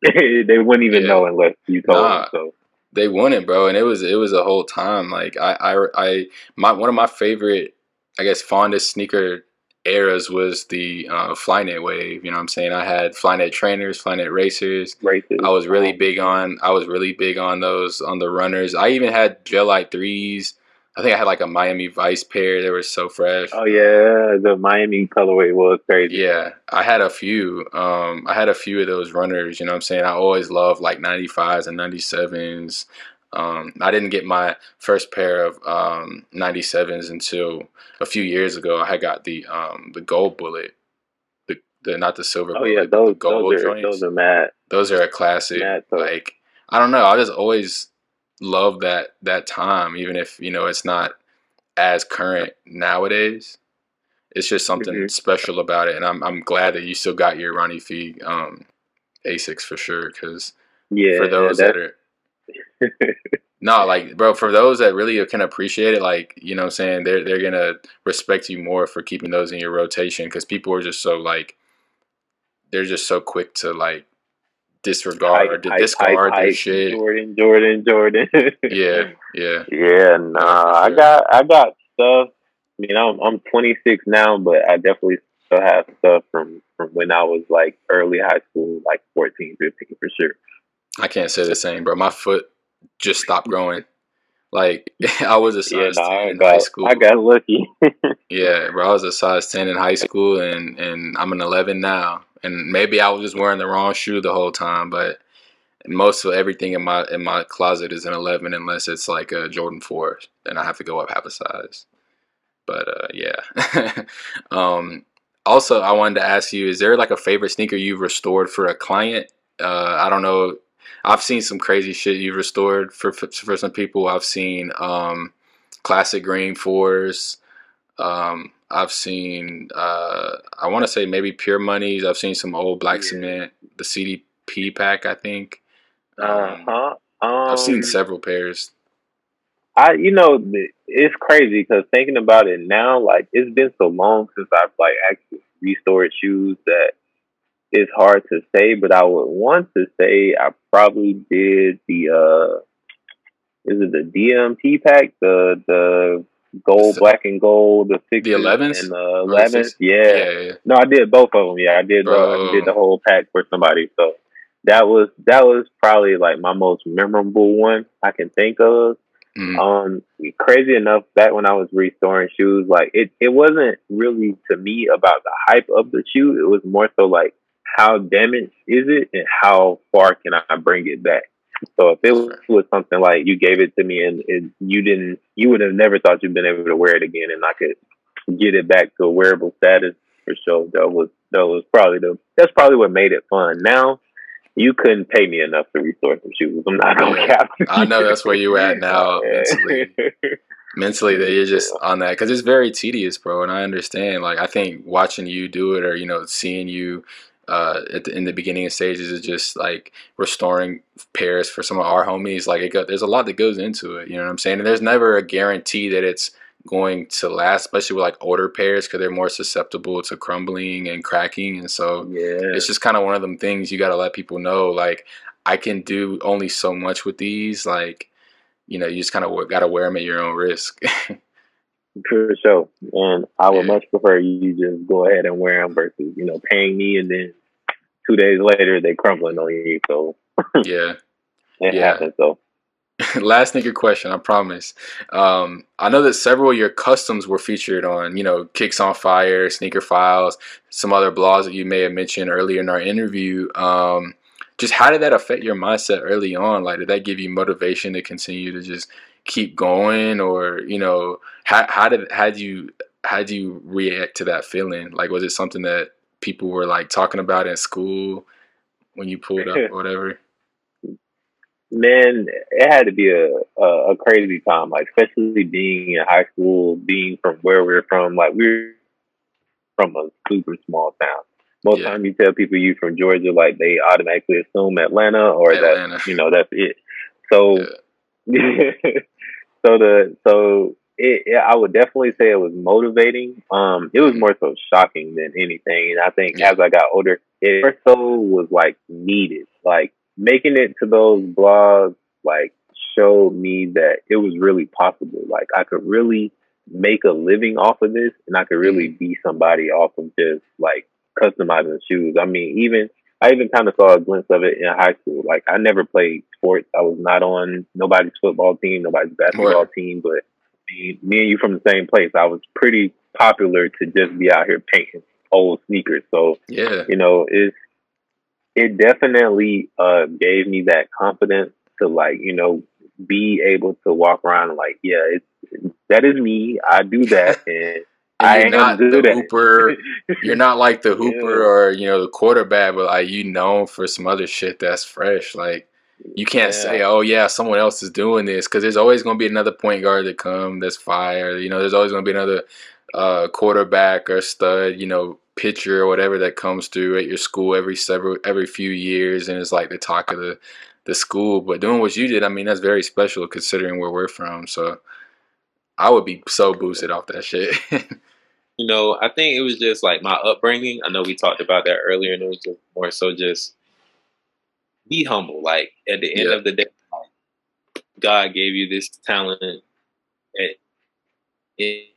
they wouldn't even yeah. know unless you told nah, them. So they wouldn't, bro. And it was it was a whole time. Like I, I, I, my one of my favorite, I guess, fondest sneaker eras was the uh, Flynet wave. You know what I'm saying? I had Flynet trainers, Flynet racers. Races. I was really big on. I was really big on those on the runners. I even had Gel-Lyte threes. I think I had like a Miami Vice pair. They were so fresh. Oh yeah, the Miami colorway was crazy. Yeah, I had a few. Um, I had a few of those runners. You know what I'm saying? I always loved like ninety-fives and ninety-sevens. Um, I didn't get my first pair of um, ninety-sevens until a few years ago. I had got the um, the gold bullet, the, the not the silver. Oh bullet, yeah, those the gold those are, those are mad. Those are a classic. Mad, so. Like I don't know. I just always. Love that that time, even if you know it's not as current nowadays. It's just something mm-hmm. special about it, and I'm I'm glad that you still got your Ronnie Fieg um, Asics for sure. Because yeah, for those that are no, like bro, for those that really can appreciate it, like you know, what I'm saying they're they're gonna respect you more for keeping those in your rotation because people are just so like they're just so quick to like. disregard I, or to I, discard I, I, their I, shit. Jordan, Jordan, Jordan. yeah, yeah, yeah. Nah, I got, I got stuff. I mean, I'm, I'm twenty-six now, but I definitely still have stuff from, from when I was like early high school, like fourteen, fifteen for sure. I can't say the same, bro. My foot just stopped growing. Like I was a size yeah, nah, ten in got, high school. I got lucky. yeah, bro. I was a size ten in high school, and and I'm an eleven now. And maybe I was just wearing the wrong shoe the whole time, but most of everything in my in my closet is an eleven, unless it's like a Jordan four, then I have to go up half a size. But uh, yeah. um, also, I wanted to ask you: is there like a favorite sneaker you've restored for a client? Uh, I don't know. I've seen some crazy shit you've restored for for, for some people. I've seen um, classic green fours. Um, I've seen, uh, I want to say maybe Pure Monies. I've seen some old black yeah. cement, the C D P pack, I think. Um, uh-huh. Um, I've seen several pairs. I, you know, it's crazy because thinking about it now, like it's been so long since I've like actually restored shoes that it's hard to say. But I would want to say I probably did the, uh, is it the D M T pack? The the Gold, so, black and gold, the sixes, the elevens, and the elevens. Yeah. Yeah, yeah, no, I did both of them. Yeah, I did. Uh, I did the whole pack for somebody. So that was that was probably like my most memorable one I can think of. Mm-hmm. Um, crazy enough, back when I was restoring shoes, like it, it wasn't really to me about the hype of the shoe. It was more so like how damaged is it and how far can I bring it back. So if it was, was something like you gave it to me and, and you didn't, you would have never thought you'd been able to wear it again, and I could get it back to a wearable status for sure. That was that was probably the that's probably what made it fun. Now you couldn't pay me enough to restore some shoes. I'm not gonna cap. I know that's where you're at now mentally. mentally, that you're just on that because it's very tedious, bro. And I understand. Like I think watching you do it or you know seeing you. uh, at the, in the beginning of stages is just like restoring pairs for some of our homies. Like it go, there's a lot that goes into it, you know what I'm saying? And there's never a guarantee that it's going to last, especially with like older pairs, because they're more susceptible to crumbling and cracking. And so yeah. It's just kind of one of them things you got to let people know, like, I can do only so much with these. Like, you know, you just kind of got to wear them at your own risk. For sure. And I would yeah. much prefer you just go ahead and wear them versus, you know, paying me and then two days later they crumbling on you. So yeah, it yeah. happens. So last sneaker question, I promise. Um, I know that several of your customs were featured on, you know, Kicks on Fire, Sneaker Files, some other blogs that you may have mentioned earlier in our interview. Um, Just how did that affect your mindset early on? Like, did that give you motivation to continue to just keep going, or you know, how how did how do you how do you react to that feeling? Like, was it something that people were like talking about in school when you pulled up or whatever? Man, it had to be a, a a crazy time, like especially being in high school, being from where we're from. Like, we're from a super small town. Most yeah. time you tell people you from Georgia, like they automatically assume Atlanta or Atlanta. That, you know, that's it. So, yeah. so the, so it, I would definitely say it was motivating. Um, it was more so shocking than anything. And I think yeah. as I got older, it more so was like needed, like making it to those blogs, like showed me that it was really possible. Like I could really make a living off of this, and I could really mm. be somebody off of just like customizing shoes. I mean, even I even kind of saw a glimpse of it in high school. Like, I never played sports. I was not on nobody's football team, nobody's basketball right. team. But me, me and you from the same place. I was pretty popular to just be out here painting old sneakers. So yeah, you know, it's it definitely uh, gave me that confidence to like, you know, be able to walk around and like, yeah, it's that is me. I do that and. And you're not the that. hooper. You're not like the hooper yeah. or you know the quarterback, but like you known for some other shit that's fresh. Like you can't yeah. say, "Oh yeah, someone else is doing this," because there's always going to be another point guard that come that's fire. You know, there's always going to be another uh, quarterback or stud, you know, pitcher or whatever that comes through at your school every several every few years, and it's like the talk of the the school. But doing what you did, I mean, that's very special considering where we're from. So I would be so boosted off that shit. You know, I think it was just like my upbringing. I know we talked about that earlier, and it was just more so just be humble. Like at the end yeah. of the day, like, God gave you this talent. At any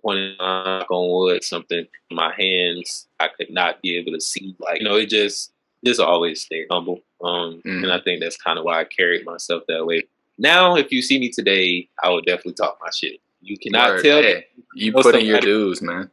point in time, knock on wood, something in my hands I could not be able to see. Like, you know, it just just always stay humble. Um, mm-hmm. And I think that's kind of why I carried myself that way. Now, if you see me today, I would definitely talk my shit. You cannot Word. tell hey, that. You put in your dues, man.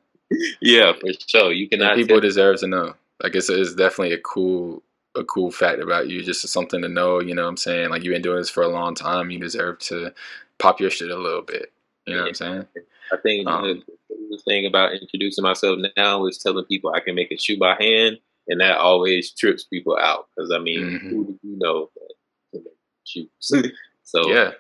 Yeah, for sure. You cannot. And people tell deserve to know. Like it's, it's definitely a cool, a cool fact about you. Just something to know. You know what I'm saying? Like you've been doing this for a long time. You deserve to pop your shit a little bit. You know yeah. what I'm saying? I think um, the, the thing about introducing myself now is telling people I can make a shoe by hand, and that always trips people out because I mean, mm-hmm. who do you know that can make shoes? So yeah.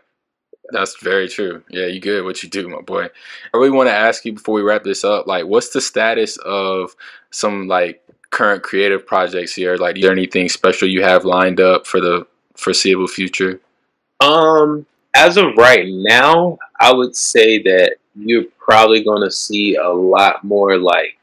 That's very true. Yeah, you good at what you do, my boy. I really want to ask you before we wrap this up, like, what's the status of some like current creative projects here? Like, is there anything special you have lined up for the foreseeable future? Um, as of right now, I would say that you're probably going to see a lot more like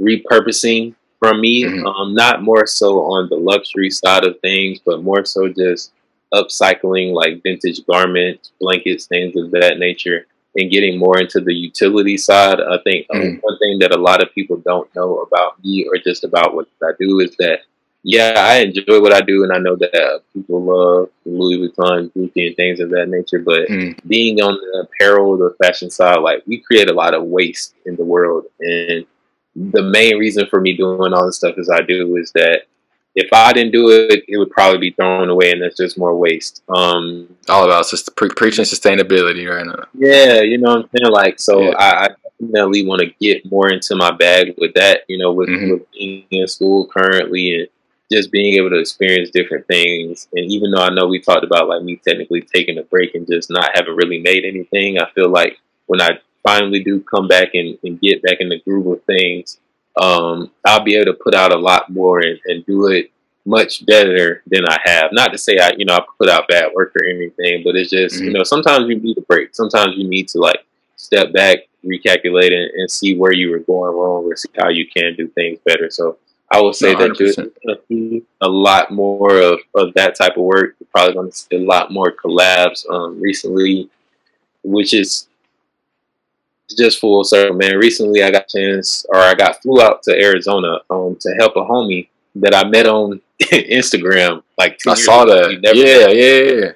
repurposing from me. Mm-hmm. Um, not more so on the luxury side of things, but more so just upcycling like vintage garments, blankets, things of that nature, and getting more into the utility side. I think mm. um, one thing that a lot of people don't know about me or just about what I do is that, yeah, I enjoy what I do, and I know that uh, people love Louis Vuitton, Gucci, and things of that nature, but mm. being on the apparel, the fashion side, like we create a lot of waste in the world, and the main reason for me doing all the stuff as I do is that if I didn't do it, it would probably be thrown away, and that's just more waste. Um, All about just pre- preaching sustainability right now. Yeah, you know what I'm saying? Like, so yeah. I, I definitely want to get more into my bag with that, you know, with, mm-hmm. with being in school currently and just being able to experience different things. And even though I know we talked about, like, me technically taking a break and just not having really made anything, I feel like when I finally do come back and, and get back in the groove of things, um, I'll be able to put out a lot more and, and do it much better than I have. Not to say I, you know, I put out bad work or anything, but it's just, mm-hmm. you know, sometimes you need a break. Sometimes you need to like step back, recalculate, and, and see where you were going wrong, or see how you can do things better. So I would say no, that you're a lot more of, of that type of work. You're probably going to see a lot more collabs um, recently, which is just full circle, man. Recently, I got chance, or I got flew out to Arizona um, to help a homie that I met on Instagram. Like I saw that. Yeah, yeah,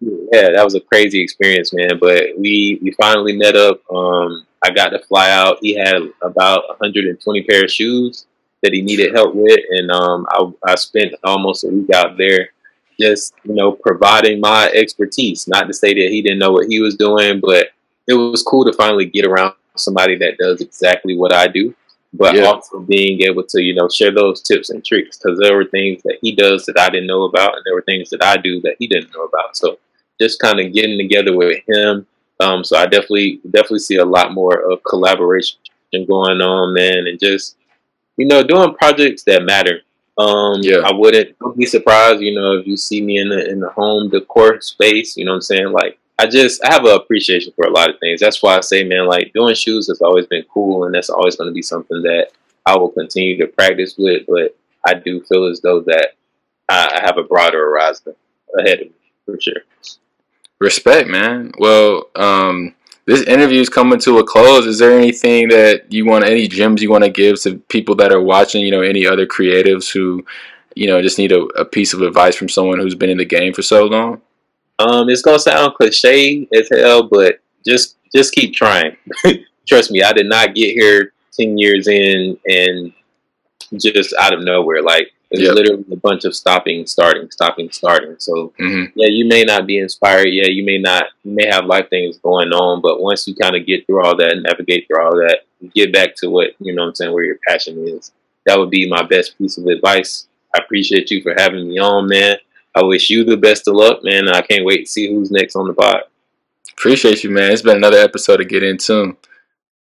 yeah, yeah. That was a crazy experience, man. But we we finally met up. Um, I got to fly out. He had about one hundred twenty pair of shoes that he needed help with, and um, I, I spent almost a week out there just, you know, providing my expertise. Not to say that he didn't know what he was doing, but it was cool to finally get around somebody that does exactly what I do, but yeah. also being able to, you know, share those tips and tricks, because there were things that he does that I didn't know about, and there were things that I do that he didn't know about. So just kind of getting together with him. Um, so I definitely, definitely see a lot more of collaboration going on, man, and just, you know, doing projects that matter. Um, yeah. I wouldn't don't be surprised, you know, if you see me in the in the home decor space. You know what I'm saying? Like, I just I have an appreciation for a lot of things. That's why I say, man, like doing shoes has always been cool, and that's always going to be something that I will continue to practice with. But I do feel as though that I have a broader horizon ahead of me for sure. Respect, man. Well, um, this interview is coming to a close. Is there anything that you want, any gems you want to give to people that are watching, you know, any other creatives who, you know, just need a, a piece of advice from someone who's been in the game for so long? Um, it's going to sound cliche as hell, but just, just keep trying. Trust me, I did not get here ten years in and just out of nowhere. Like, it's yep. literally a bunch of stopping, starting, stopping, starting. So, mm-hmm. yeah, you may not be inspired. Yeah, you may not, you may have life things going on. But once you kind of get through all that, navigate through all that, get back to what, you know what I'm saying, where your passion is. That would be my best piece of advice. I appreciate you for having me on, man. I wish you the best of luck, man. I can't wait to see who's next on the pod. Appreciate you, man. It's been another episode of Get In Tune.